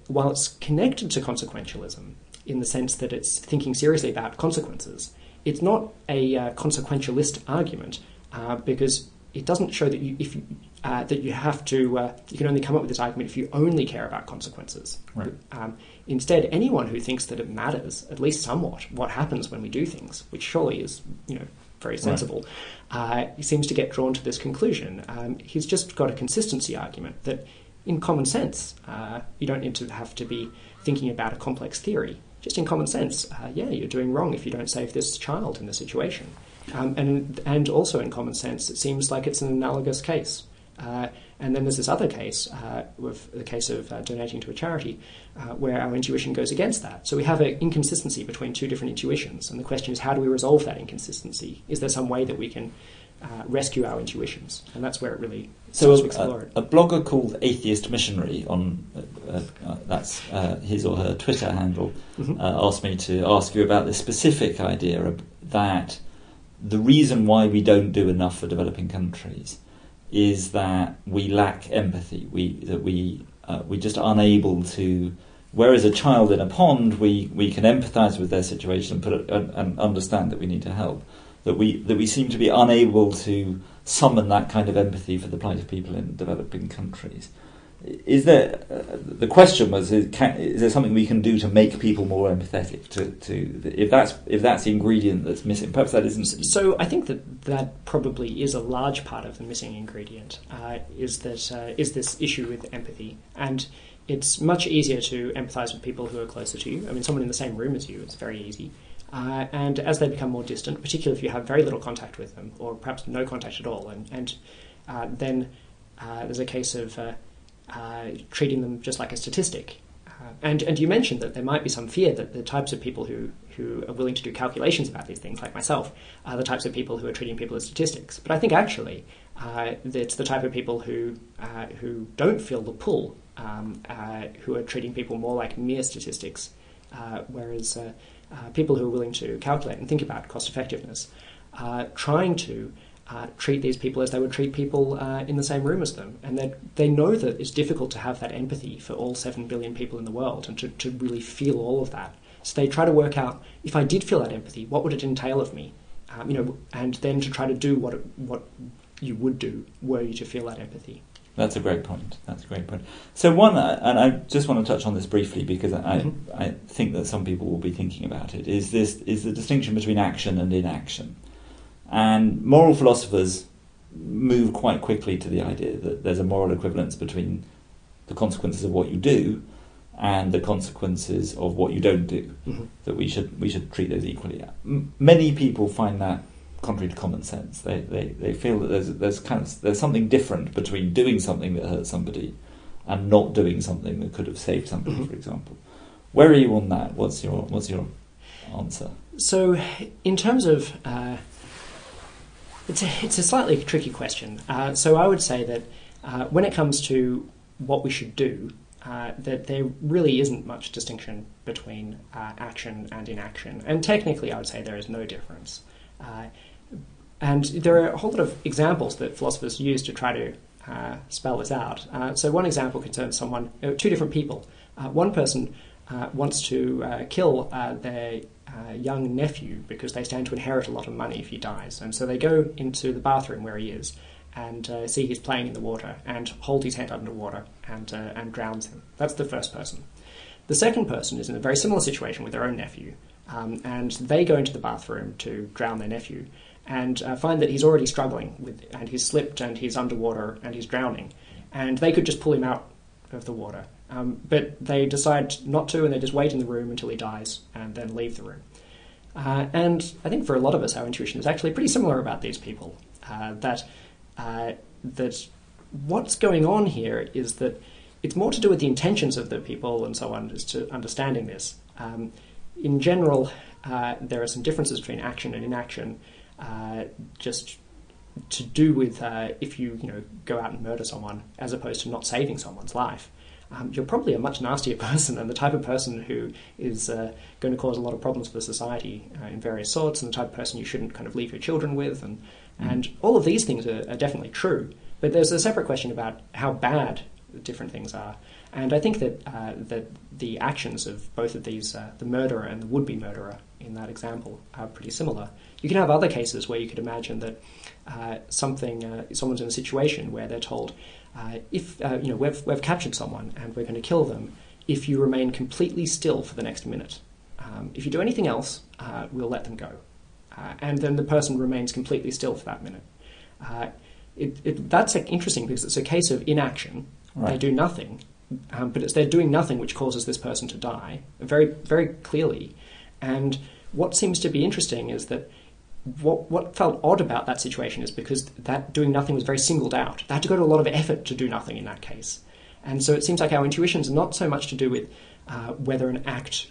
while it's connected to consequentialism in the sense that it's thinking seriously about consequences, it's not a consequentialist argument because it doesn't show that you can only come up with this argument if you only care about consequences. Right. Instead, anyone who thinks that it matters, at least somewhat, what happens when we do things, which surely is, very sensible, right, seems to get drawn to this conclusion. He's just got a consistency argument that, in common sense, you don't need to have to be thinking about a complex theory. Just in common sense, you're doing wrong if you don't save this child in this situation. And also in common sense, it seems like it's an analogous case. And then there's this other case, the case of donating to a charity, where our intuition goes against that. So we have an inconsistency between two different intuitions, and the question is, how do we resolve that inconsistency? Is there some way that we can rescue our intuitions? And that's where it really starts to explore it. A blogger called Atheist Missionary on that's his or her Twitter handle, mm-hmm, asked me to ask you about this specific idea of that the reason why we don't do enough for developing countries is that we lack empathy. We're just unable to. Whereas a child in a pond, we can empathise with their situation and understand that we need to help. That we seem to be unable to summon that kind of empathy for the plight of people in developing countries. Is there? The question was: is there something we can do to make people more empathetic? If that's the ingredient that's missing, perhaps that isn't. So I think that probably is a large part of the missing ingredient. Is this issue with empathy? And it's much easier to empathise with people who are closer to you. I mean, someone in the same room as you, it's very easy. And as they become more distant, particularly if you have very little contact with them, or perhaps no contact at all, and then there's a case of treating them just like a statistic. And you mentioned that there might be some fear that the types of people who are willing to do calculations about these things, like myself, are the types of people who are treating people as statistics. But I think actually it's the type of people who don't feel the pull, who are treating people more like mere statistics, whereas people who are willing to calculate and think about cost effectiveness are trying to treat these people as they would treat people in the same room as them. And they know that it's difficult to have that empathy for all 7 billion people in the world and to really feel all of that. So they try to work out, if I did feel that empathy, what would it entail of me? And then to try to do what you would do were you to feel that empathy. That's a great point. So one, and I just want to touch on this briefly because I think that some people will be thinking about it, is the distinction between action and inaction. And moral philosophers move quite quickly to the idea that there's a moral equivalence between the consequences of what you do and the consequences of what you don't do, mm-hmm, that we should treat those equally. Many people find that contrary to common sense. They feel that there's something different between doing something that hurts somebody and not doing something that could have saved somebody, mm-hmm, for example. Where are you on that? What's your answer? So in terms of It's a slightly tricky question. So I would say that when it comes to what we should do, that there really isn't much distinction between action and inaction. And technically, I would say there is no difference. And there are a whole lot of examples that philosophers use to try to spell this out. So one example concerns two different people. One person wants to kill their young nephew because they stand to inherit a lot of money if he dies, and so they go into the bathroom where he is and see he's playing in the water and hold his hand underwater and drowns him. That's the first person. The second person is in a very similar situation with their own nephew, and they go into the bathroom to drown their nephew and find that he's already struggling with, and he's slipped and he's underwater and he's drowning, and they could just pull him out of the water. But they decide not to, and they just wait in the room until he dies and then leave the room. And I think for a lot of us, our intuition is actually pretty similar about these people. That what's going on here is that it's more to do with the intentions of the people and so on as to understanding this. In general, there are some differences between action and inaction. Just to do with if you go out and murder someone as opposed to not saving someone's life, you're probably a much nastier person and the type of person who is going to cause a lot of problems for society in various sorts, and the type of person you shouldn't kind of leave your children with. And all of these things are definitely true. But there's a separate question about how bad different things are. And I think that that the actions of both of these, the murderer and the would-be murderer in that example, are pretty similar. You can have other cases where you could imagine that someone's in a situation where they're told, if we've captured someone and we're going to kill them if you remain completely still for the next minute. If you do anything else, we'll let them go. And then the person remains completely still for that minute. That's interesting because it's a case of inaction. Right. They do nothing, but it's their doing nothing which causes this person to die, very, very clearly. And what seems to be interesting is that what felt odd about that situation is because that doing nothing was very singled out. They had to go to a lot of effort to do nothing in that case. And so it seems like our intuition's not so much to do with whether an act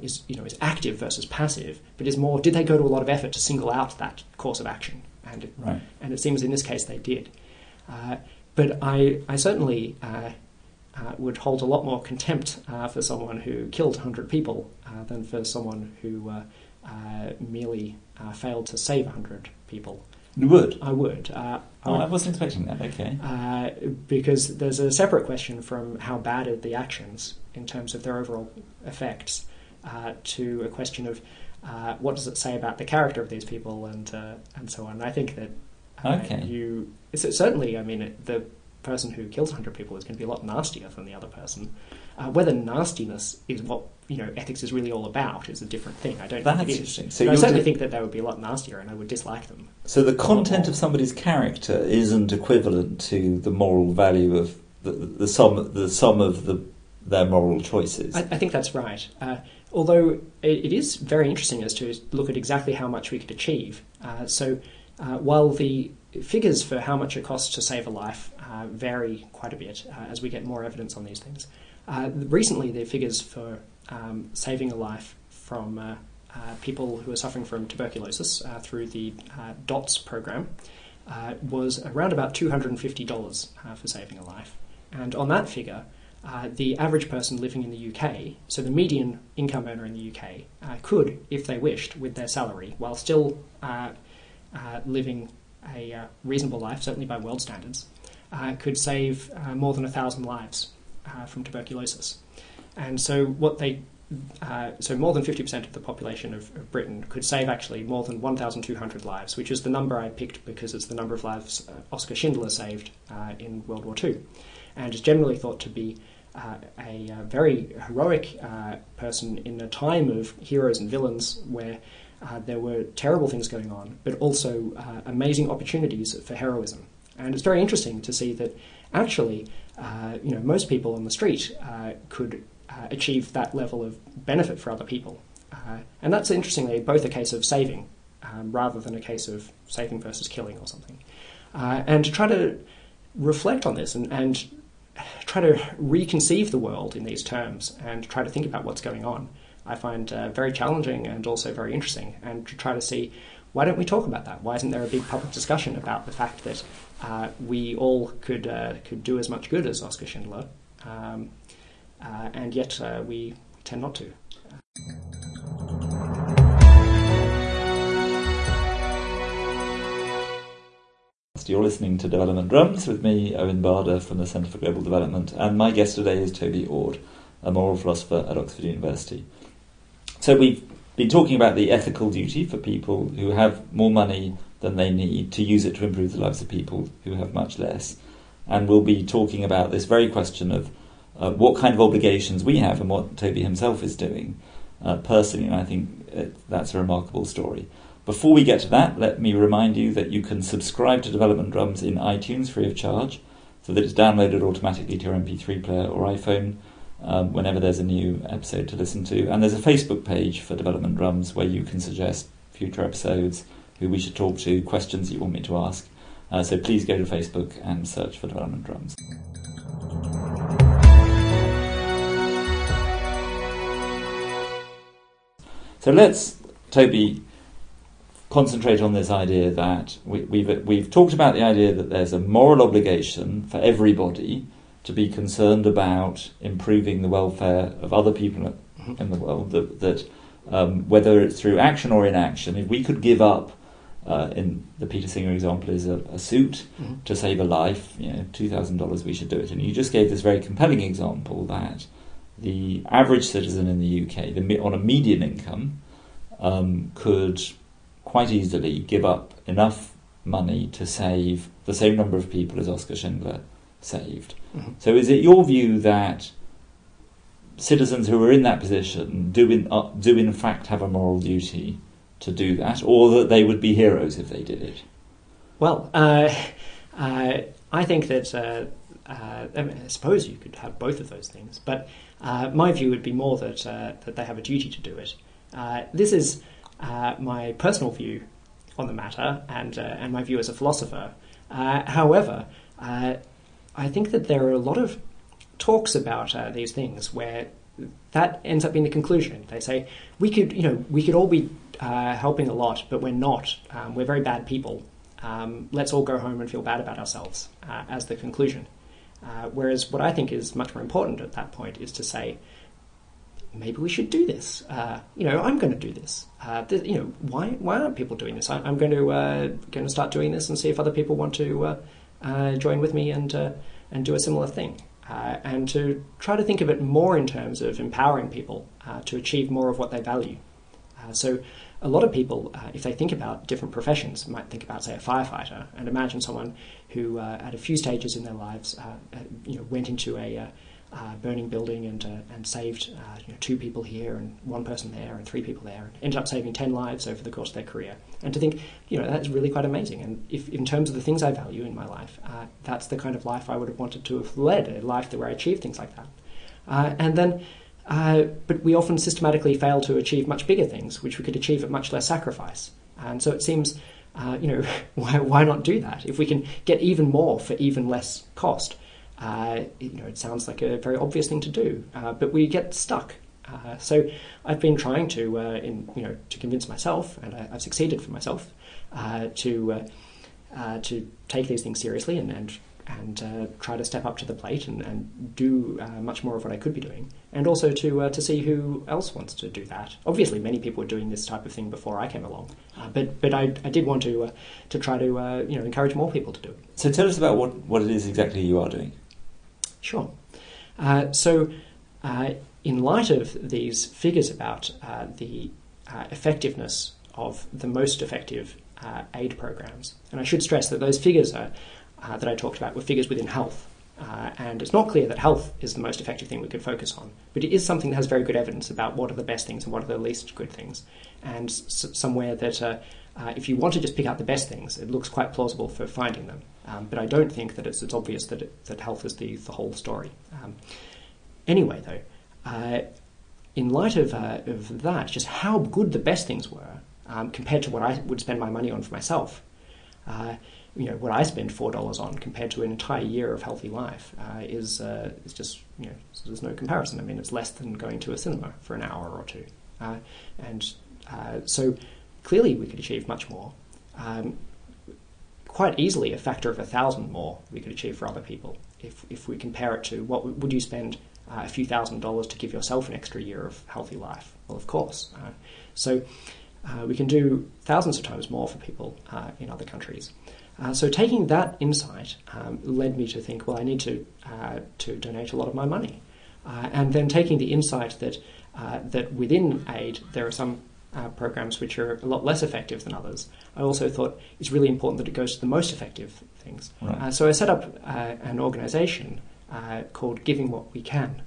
is active versus passive, but is more, did they go to a lot of effort to single out that course of action? And it seems in this case they did. But I certainly would hold a lot more contempt for someone who killed 100 people than for someone who merely failed to save 100 people. You would? I would. I wasn't expecting that, okay. Because there's a separate question from how bad are the actions in terms of their overall effects to a question of what does it say about the character of these people and so on. I think that the person who kills 100 people is going to be a lot nastier than the other person. Whether nastiness is what ethics is really all about is a different thing. I don't think it is. So I certainly think that they would be a lot nastier, and I would dislike them. So the content of somebody's character isn't equivalent to the moral value of the sum of their moral choices. I think that's right. Although it is very interesting as to look at exactly how much we could achieve. So while the figures for how much it costs to save a life vary quite a bit as we get more evidence on these things, recently the figures for saving a life from people who are suffering from tuberculosis through the DOTS program was around about $250 for saving a life. And on that figure, the average person living in the UK, so the median income earner in the UK, could, if they wished, with their salary, while still living a reasonable life, certainly by world standards, could save more than 1,000 lives from tuberculosis. And so so more than 50% of the population of Britain could save actually more than 1,200 lives, which is the number I picked because it's the number of lives Oskar Schindler saved in World War II, and is generally thought to be a very heroic person in a time of heroes and villains where there were terrible things going on, but also amazing opportunities for heroism. And it's very interesting to see that actually, most people on the street could achieve that level of benefit for other people. And that's interestingly both a case of saving rather than a case of saving versus killing or something. And to try to reflect on this and try to reconceive the world in these terms and try to think about what's going on, I find very challenging and also very interesting, and to try to see, why don't we talk about that? Why isn't there a big public discussion about the fact that we all could do as much good as Oskar Schindler, and yet we tend not to. You're listening to Development Drums with me, Owen Barder, from the Centre for Global Development, and my guest today is Toby Ord, a moral philosopher at Oxford University. So we've been talking about the ethical duty for people who have more money than they need to use it to improve the lives of people who have much less, and we'll be talking about this very question of what kind of obligations we have and what Toby himself is doing personally, and I think that's a remarkable story. Before we get to that, let me remind you that you can subscribe to Development Drums in iTunes free of charge, so that it's downloaded automatically to your MP3 player or iPhone whenever there's a new episode to listen to. And there's a Facebook page for Development Drums where you can suggest future episodes, who we should talk to, questions you want me to ask. So please go to Facebook and search for Development Drums. So let's, Toby, concentrate on this idea that we've talked about the idea that there's a moral obligation for everybody to be concerned about improving the welfare of other people in the world, that whether it's through action or inaction, if we could give up, in the Peter Singer example, is a suit to save a life, $2,000, we should do it. And you just gave this very compelling example that the average citizen in the UK, on a median income, could quite easily give up enough money to save the same number of people as Oskar Schindler saved. Mm-hmm. So is it your view that citizens who are in that position do in fact have a moral duty to do that, or that they would be heroes if they did it? Well, I think that I suppose you could have both of those things, but my view would be more that they have a duty to do it. This is my personal view on the matter, and my view as a philosopher. However, I think that there are a lot of talks about these things where that ends up being the conclusion. They say we could all be helping a lot, but we're not. We're very bad people. Let's all go home and feel bad about ourselves as the conclusion. Whereas what I think is much more important at that point is to say, maybe we should do this. I'm going to do this. Why aren't people doing this? I'm going to start doing this and see if other people want to join with me and do a similar thing. And to try to think of it more in terms of empowering people to achieve more of what they value. So a lot of people, if they think about different professions, might think about, say, a firefighter, and imagine someone who, at a few stages in their lives, went into a burning building and saved 2 people here and 1 person there and 3 people there, and ended up saving 10 lives over the course of their career. And to think, that's really quite amazing. And if, in terms of the things I value in my life, that's the kind of life I would have wanted to have led, a life where I achieved things like that. But we often systematically fail to achieve much bigger things, which we could achieve at much less sacrifice. And so it seems, why not do that? If we can get even more for even less cost, it sounds like a very obvious thing to do, but we get stuck. So I've been trying to, to convince myself, and I've succeeded for myself, to take these things seriously and try to step up to the plate and do much more of what I could be doing, and also to see who else wants to do that. Obviously, many people were doing this type of thing before I came along, but I did want to try to encourage more people to do it. So tell us about what it is exactly you are doing. Sure. So in light of these figures about the effectiveness of the most effective aid programs, and I should stress that those figures that I talked about were figures within health. And it's not clear that health is the most effective thing we could focus on, but it is something that has very good evidence about what are the best things and what are the least good things. And somewhere that if you want to just pick out the best things, it looks quite plausible for finding them. But I don't think that it's obvious that health is the whole story. Anyway, though, in light of that, just how good the best things were compared to what I would spend my money on for myself, what I spend $4 on compared to an entire year of healthy life is just, so there's no comparison. I mean, it's less than going to a cinema for an hour or two. So clearly we could achieve much more. Quite easily, a factor of 1,000 more we could achieve for other people. If we compare it to what would you spend a few $1,000s to give yourself an extra year of healthy life? Well, of course. So we can do thousands of times more for people in other countries. So taking that insight led me to think, well, I need to donate a lot of my money. And then taking the insight that within aid there are some programs which are a lot less effective than others, I also thought it's really important that it goes to the most effective things. Right. So I set up an organisation called Giving What We Can.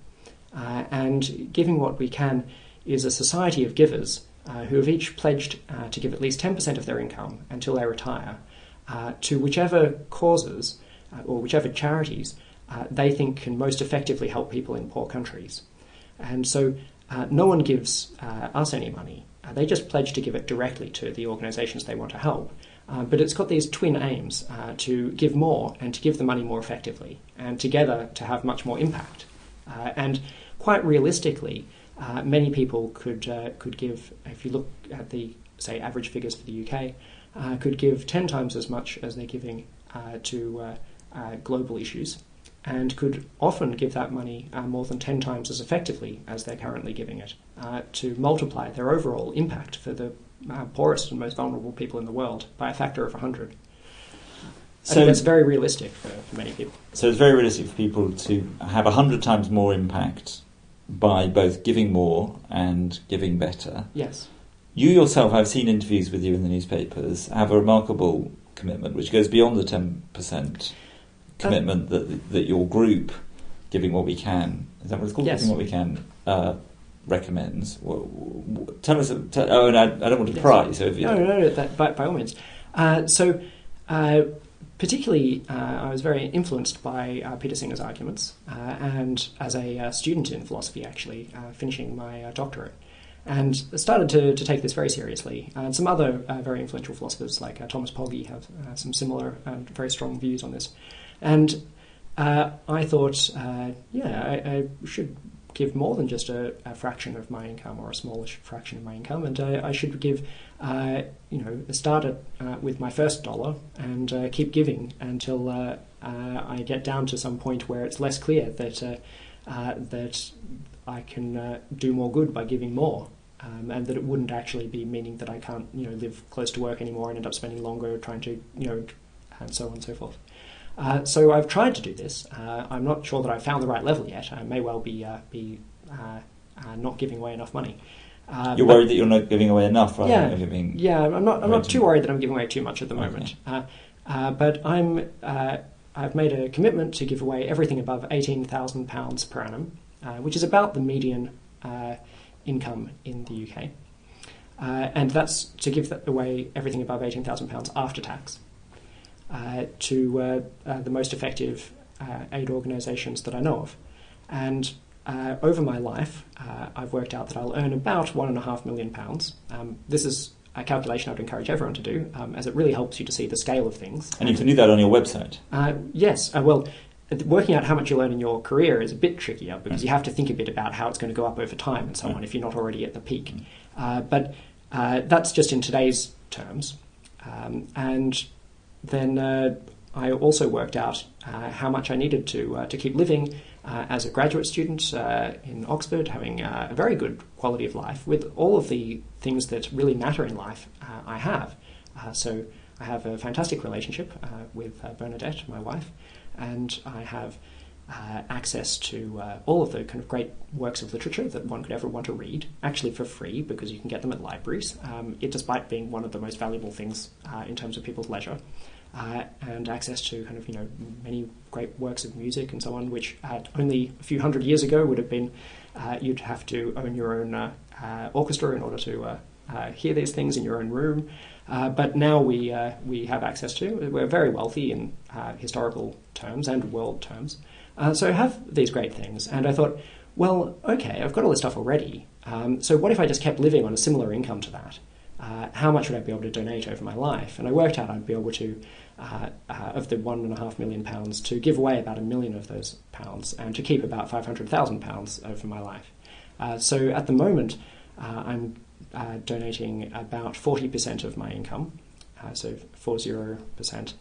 And Giving What We Can is a society of givers who have each pledged to give at least 10% of their income until they retire, to whichever causes or whichever charities they think can most effectively help people in poor countries. And so no one gives us any money. They just pledge to give it directly to the organisations they want to help. But it's got these twin aims, to give more and to give the money more effectively, and together to have much more impact. And quite realistically, many people could give, if you look at the say, average figures for the UK, could give 10 times as much as they're giving to global issues, and could often give that money more than 10 times as effectively as they're currently giving it, to multiply their overall impact for the poorest and most vulnerable people in the world by a factor of 100. So it's very realistic for many people. So it's very realistic for people to have 100 times more impact by both giving more and giving better. Yes. You yourself, I've seen interviews with you in the newspapers, have a remarkable commitment which goes beyond the 10% commitment that your group, Giving What We Can, is that what it's called? Yes. Giving What We Can recommends. Well, tell us. I don't want to pry. So if you by all means. Particularly, I was very influenced by Peter Singer's arguments, and as a student in philosophy, actually, finishing my doctorate, and started to take this very seriously. And some other very influential philosophers, like Thomas Pogge, have some similar and very strong views on this. And I thought, I should give more than just a fraction of my income, or a smallish fraction of my income, and I should give, start at, with my first dollar and keep giving until I get down to some point where it's less clear that that I can do more good by giving more, and that it wouldn't actually be meaning that I can't, live close to work anymore and end up spending longer trying to, and so on and so forth. So I've tried to do this. I'm not sure that I've found the right level yet. I may well be not giving away enough money. You're worried that you're not giving away enough, right? Yeah, I'm not too worried that I'm giving away too much at the moment. But I've made a commitment to give away everything above £18,000 per annum, which is about the median income in the UK. And that's to give away everything above £18,000 after tax. To the most effective aid organisations that I know of. And over my life, I've worked out that I'll earn about £1.5 million. This is a calculation I would encourage everyone to do, as it really helps you to see the scale of things. And you can do that on your website. Yes. Well, working out how much you'll earn in your career is a bit trickier, because you have to think a bit about how it's going to go up over time and so on, if you're not already at the peak. But that's just in today's terms. Then I also worked out how much I needed to keep living as a graduate student in Oxford, having a very good quality of life with all of the things that really matter in life I have. So I have a fantastic relationship with Bernadette, my wife, and I have access to all of the kind of great works of literature that one could ever want to read, actually for free, because you can get them at libraries, despite being one of the most valuable things in terms of people's leisure. And access to kind of, many great works of music and so on, which only a few hundred years ago would have been, you'd have to own your own orchestra in order to hear these things in your own room. But now we have access to, we're very wealthy in historical terms and world terms. So I have these great things. And I thought, well, okay, I've got all this stuff already. So what if I just kept living on a similar income to that? How much would I be able to donate over my life? And I worked out I'd be able to, of the £1.5 million, to give away about £1 million of those pounds and to keep about £500,000 over my life. So at the moment, I'm donating about 40% of my income, so 40%.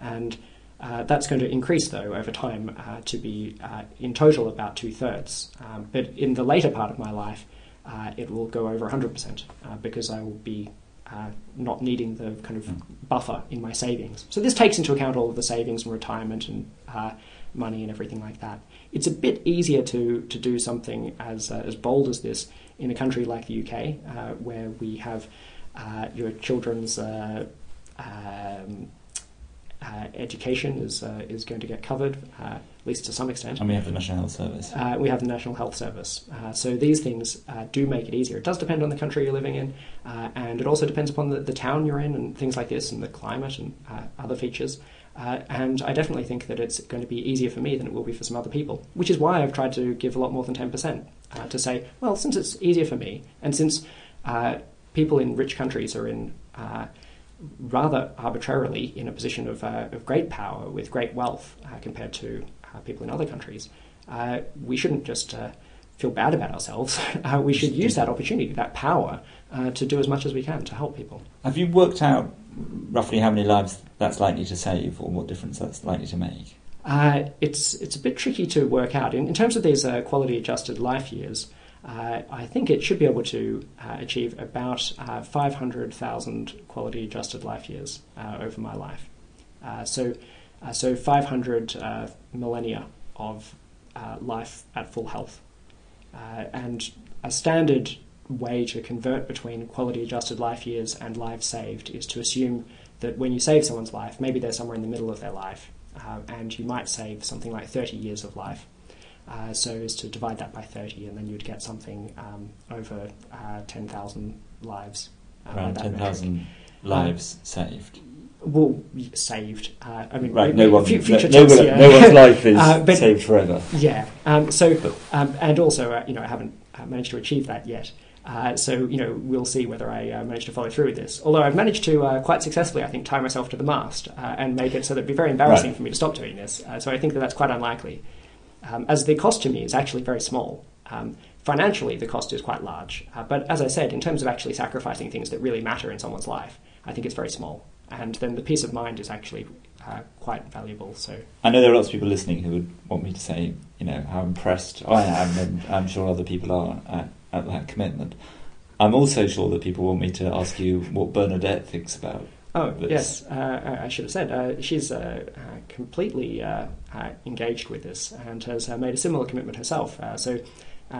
And that's going to increase, though, over time to be in total about 2/3. But in the later part of my life, it will go over 100% because I will be not needing the kind of buffer in my savings. So this takes into account all of the savings and retirement and money and everything like that. It's a bit easier to do something as bold as this in a country like the UK, where we have your children's education is going to get covered, at least to some extent. And we have the National Health Service. So these things do make it easier. It does depend on the country you're living in, and it also depends upon the town you're in and things like this, and the climate and other features. And I definitely think that it's going to be easier for me than it will be for some other people, which is why I've tried to give a lot more than 10%, to say, well, since it's easier for me, and since people in rich countries are in rather arbitrarily in a position of great power with great wealth compared to people in other countries, we shouldn't just feel bad about ourselves, we should use that opportunity, that power, to do as much as we can to help people. Have you worked out roughly how many lives that's likely to save or what difference that's likely to make? It's a bit tricky to work out. In terms of these quality-adjusted life years, I think it should be able to achieve about 500,000 quality-adjusted life years over my life. So 500 millennia of life at full health. And a standard way to convert between quality-adjusted life years and lives saved is to assume that when you save someone's life, maybe they're somewhere in the middle of their life, and you might save something like 30 years of life. So is to divide that by 30, and then you'd get something over 10,000 lives. Around 10,000 lives saved. Well, saved. I mean, right? No one's life is saved forever. Yeah. And also, I haven't managed to achieve that yet. So we'll see whether I manage to follow through with this. Although I've managed to quite successfully, I think, tie myself to the mast and make it so that it'd be very embarrassing for me to stop doing this. So I think that's quite unlikely. As the cost to me is actually very small. Financially, the cost is quite large. But as I said, in terms of actually sacrificing things that really matter in someone's life, I think it's very small. And then the peace of mind is actually quite valuable. So I know there are lots of people listening who would want me to say, how impressed I am, and I'm sure other people are at that commitment. I'm also sure that people want me to ask you what Bernadette thinks about. Oh, this. Yes, I should have said. She's completely engaged with this and has made a similar commitment herself. So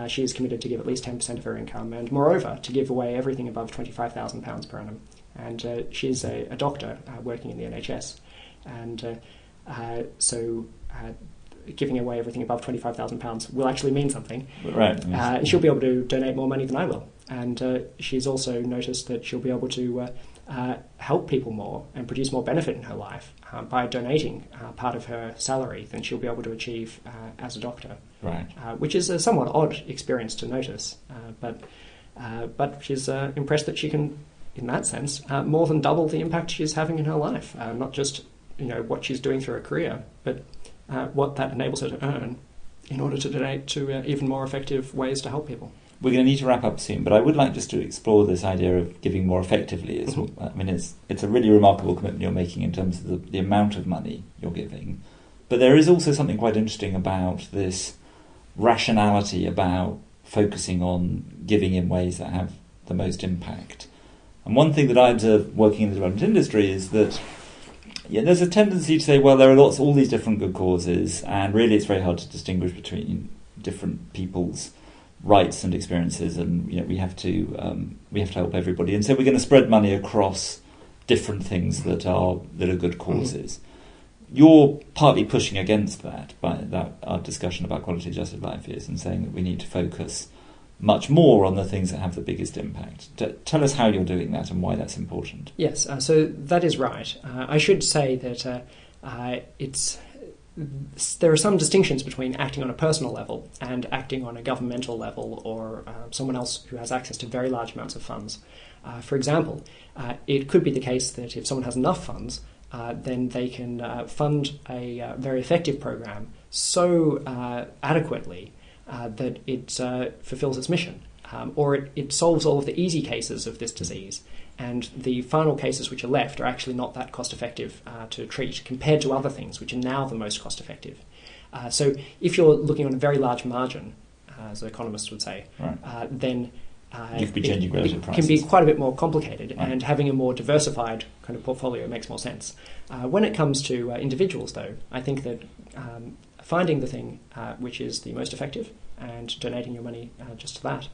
she's committed to give at least 10% of her income and, moreover, to give away everything above £25,000 per annum. And she's a doctor working in the NHS. And so giving away everything above £25,000 will actually mean something. Right. Yes. She'll be able to donate more money than I will. And she's also noticed that she'll be able to help people more and produce more benefit in her life by donating part of her salary than she'll be able to achieve as a doctor. Right. Which is a somewhat odd experience to notice, but she's impressed that she can, in that sense, more than double the impact she's having in her life. Not just what she's doing through her career, but what that enables her to earn in order to donate to even more effective ways to help people. We're going to need to wrap up soon, but I would like just to explore this idea of giving more effectively. I mean, it's a really remarkable commitment you're making in terms of the amount of money you're giving. But there is also something quite interesting about this rationality about focusing on giving in ways that have the most impact. And one thing that I observe working in the development industry is that there's a tendency to say, well, there are all these different good causes, and really it's very hard to distinguish between different people's rights and experiences, and we have to help everybody, and so we're going to spread money across different things that are good causes. Mm-hmm. You're partly pushing against that by our discussion about quality-adjusted life years and saying that we need to focus much more on the things that have the biggest impact. Tell us how you're doing that and why that's important. Yes, so that is right. I should say that there are some distinctions between acting on a personal level and acting on a governmental level or someone else who has access to very large amounts of funds. For example, it could be the case that if someone has enough funds, then they can fund a very effective program so adequately that it fulfills its mission, or it solves all of the easy cases of this disease. And the final cases which are left are actually not that cost-effective to treat compared to other things which are now the most cost-effective. So if you're looking on a very large margin, as economists would say, right, then it can be quite a bit more complicated, right, and having a more diversified kind of portfolio makes more sense. When it comes to individuals, though, I think that finding the thing which is the most effective and donating your money just to that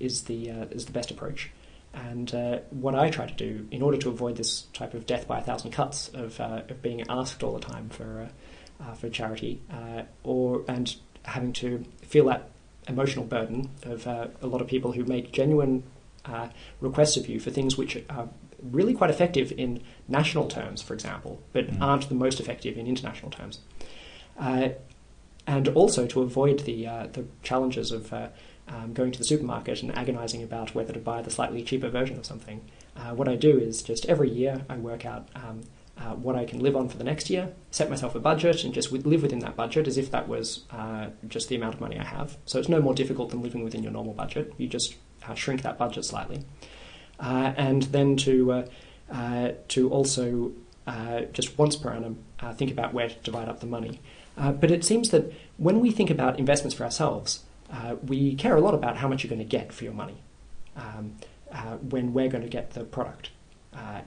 is the best approach. And what I try to do in order to avoid this type of death by a thousand cuts of being asked all the time for charity and having to feel that emotional burden of a lot of people who make genuine requests of you for things which are really quite effective in national terms, for example, but aren't the most effective in international terms. And also to avoid the challenges of going to the supermarket and agonising about whether to buy the slightly cheaper version of something. What I do is just every year I work out what I can live on for the next year, set myself a budget and just live within that budget as if that was just the amount of money I have. So it's no more difficult than living within your normal budget. You just shrink that budget slightly. And then to also just once per annum think about where to divide up the money. But it seems that when we think about investments for ourselves, we care a lot about how much you're going to get for your money when we're going to get the product.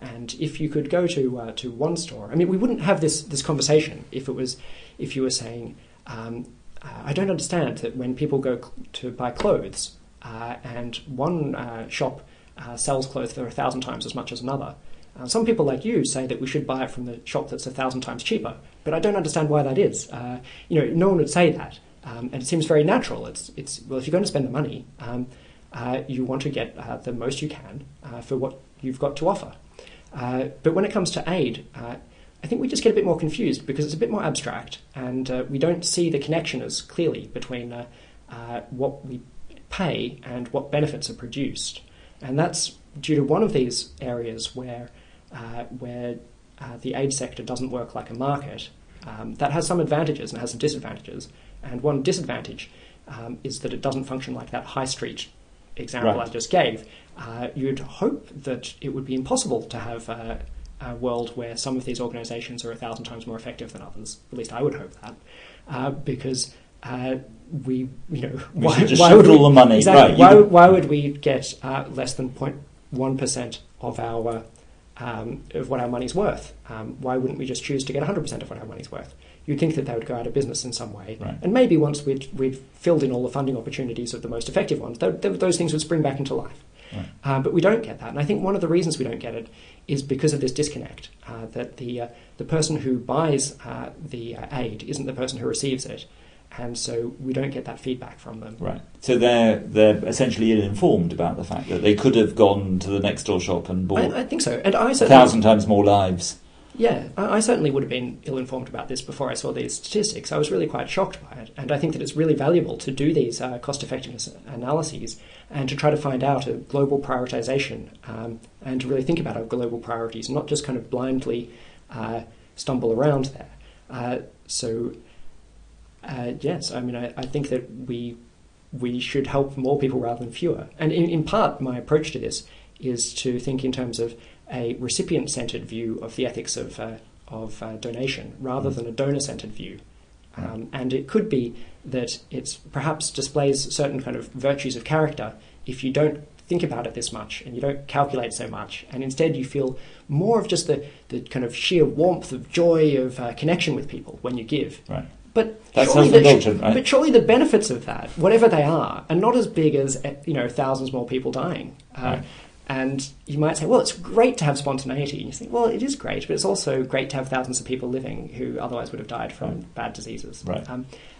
And if you could go to one store, I mean, we wouldn't have this conversation if you were saying, I don't understand that when people go to buy clothes and one shop sells clothes that are 1,000 times as much as another. Some people like you say that we should buy it from the shop that's 1,000 times cheaper, but I don't understand why that is. You know, no one would say that, and it seems very natural. It's well, if you're going to spend the money, you want to get the most you can for what you've got to offer. But when it comes to aid, I think we just get a bit more confused because it's a bit more abstract, and we don't see the connection as clearly between what we pay and what benefits are produced. And that's due to one of these areas where the aid sector doesn't work like a market. That has some advantages and has some disadvantages. And one disadvantage is that it doesn't function like that high street example right. I just gave. You'd hope that it would be impossible to have a world where some of these organisations are 1,000 times more effective than others. At least I would hope that, because why would all the money? Exactly, right. Why would we get less than 0.1% of our of what our money's worth? Why wouldn't we just choose to get 100% of what our money's worth? You'd think that they would go out of business in some way. Right. And maybe once we'd filled in all the funding opportunities of the most effective ones, those things would spring back into life. Right. But we don't get that. And I think one of the reasons we don't get it is because of this disconnect, that the person who buys the aid isn't the person who receives it. And so we don't get that feedback from them. Right. So they're essentially ill-informed about the fact that they could have gone to the next door shop and bought. I think so. And I 1,000 times more lives. Yeah, I certainly would have been ill-informed about this before I saw these statistics. I was really quite shocked by it, and I think that it's really valuable to do these cost-effectiveness analyses and to try to find out a global prioritisation and to really think about our global priorities, not just kind of blindly stumble around there. Yes, I mean, I think that we should help more people rather than fewer. And in part, my approach to this is to think in terms of a recipient-centred view of the ethics of donation rather than a donor-centred view. And it could be that it perhaps displays certain kind of virtues of character if you don't think about it this much and you don't calculate so much, and instead you feel more of just the kind of sheer warmth of joy of connection with people when you give. Right. But surely the benefits of that, whatever they are not as big as, you know, thousands more people dying. Right. And you might say, well, it's great to have spontaneity. And you think, well, it is great, but it's also great to have thousands of people living who otherwise would have died from right. bad diseases. Right.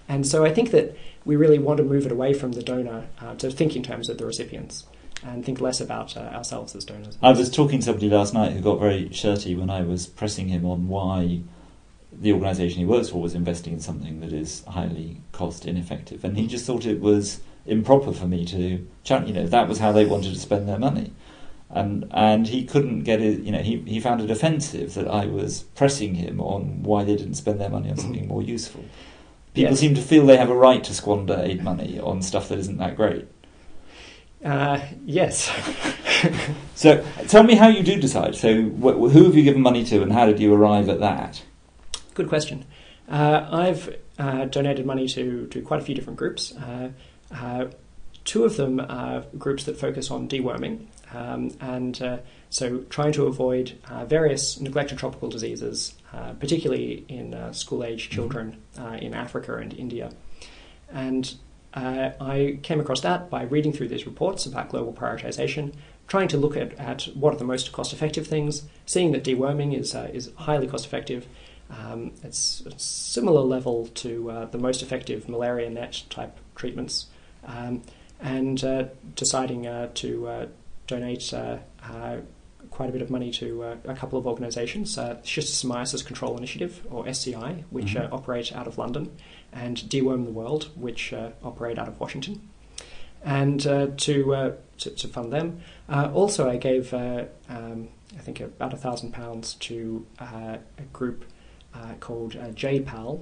And so I think that we really want to move it away from the donor to think in terms of the recipients and think less about ourselves as donors. I was talking to somebody last night who got very shirty when I was pressing him on why the organisation he works for was investing in something that is highly cost ineffective. And he just thought it was improper for me to chat. You know, that was how they wanted to spend their money. And he couldn't get it, you know, he found it offensive that I was pressing him on why they didn't spend their money on something more useful. People yes. seem to feel they have a right to squander aid money on stuff that isn't that great. Yes. So tell me how you do decide. So who have you given money to and how did you arrive at that? Good question. I've donated money to quite a few different groups. Two of them are groups that focus on deworming. So trying to avoid various neglected tropical diseases, particularly in school-age children in Africa and India. And I came across that by reading through these reports about global prioritization, trying to look at what are the most cost-effective things, seeing that deworming is highly cost-effective. It's a similar level to the most effective malaria net type treatments, and deciding to donate quite a bit of money to a couple of organisations, Schistosomiasis Control Initiative, or SCI, which operate out of London, and Deworm the World, which operate out of Washington, and to fund them. Also, I gave I think about £1,000 to a group called JPal,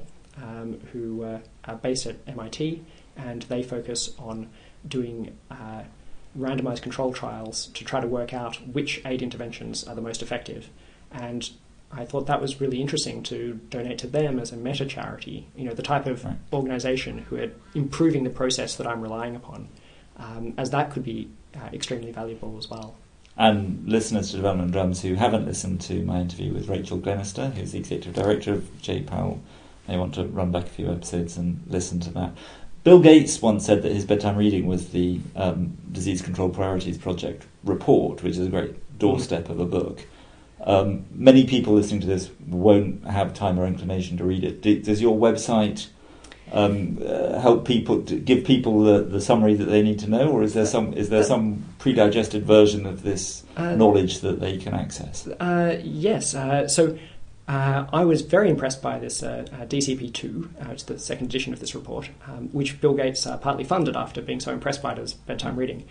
who are based at MIT, and they focus on doing randomized control trials to try to work out which aid interventions are the most effective. And I thought that was really interesting to donate to them as a meta charity, you know, the type of organization who are improving the process that I'm relying upon, as that could be extremely valuable as well. And listeners to Development Drums who haven't listened to my interview with Rachel Glenister, who's the Executive Director of JPal, may want to run back a few episodes and listen to that. Bill Gates once said that his bedtime reading was the Disease Control Priorities Project report, which is a great doorstep of a book. Many people listening to this won't have time or inclination to read it. Does your website help people, give people the summary that they need to know, or is there some pre-digested version of this knowledge that they can access? Yes. So I was very impressed by this DCP2, which is the second edition of this report, which Bill Gates partly funded after being so impressed by it as bedtime reading.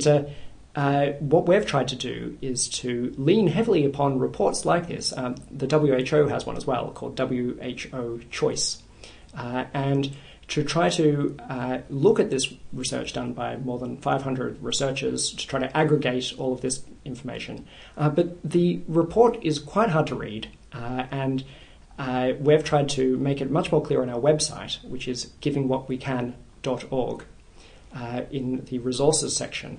What we've tried to do is to lean heavily upon reports like this. The WHO has one as well called WHO Choice. And to try to look at this research done by more than 500 researchers to try to aggregate all of this information. But the report is quite hard to read, and we've tried to make it much more clear on our website, which is givingwhatwecan.org. In the resources section,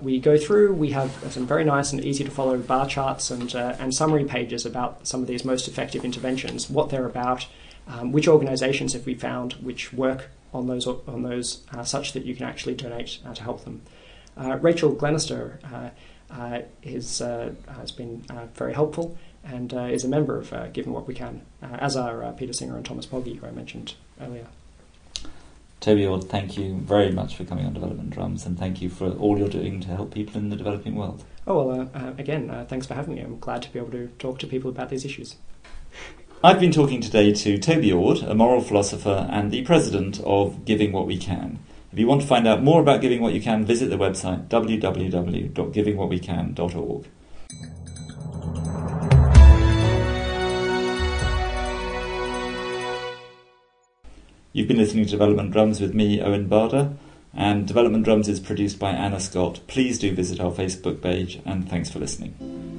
we go through, we have some very nice and easy to follow bar charts and summary pages about some of these most effective interventions, what they're about, which organisations have we found which work on those such that you can actually donate to help them. Rachel Glenister has been very helpful and is a member of Giving What We Can, as are Peter Singer and Thomas Pogge, who I mentioned earlier. Toby Ord, thank you very much for coming on Development Drums, and thank you for all you're doing to help people in the developing world. Oh, well, again, thanks for having me. I'm glad to be able to talk to people about these issues. I've been talking today to Toby Ord, a moral philosopher and the president of Giving What We Can. If you want to find out more about Giving What You Can, visit the website www.givingwhatwecan.org. You've been listening to Development Drums with me, Owen Barder, and Development Drums is produced by Anna Scott. Please do visit our Facebook page, and thanks for listening.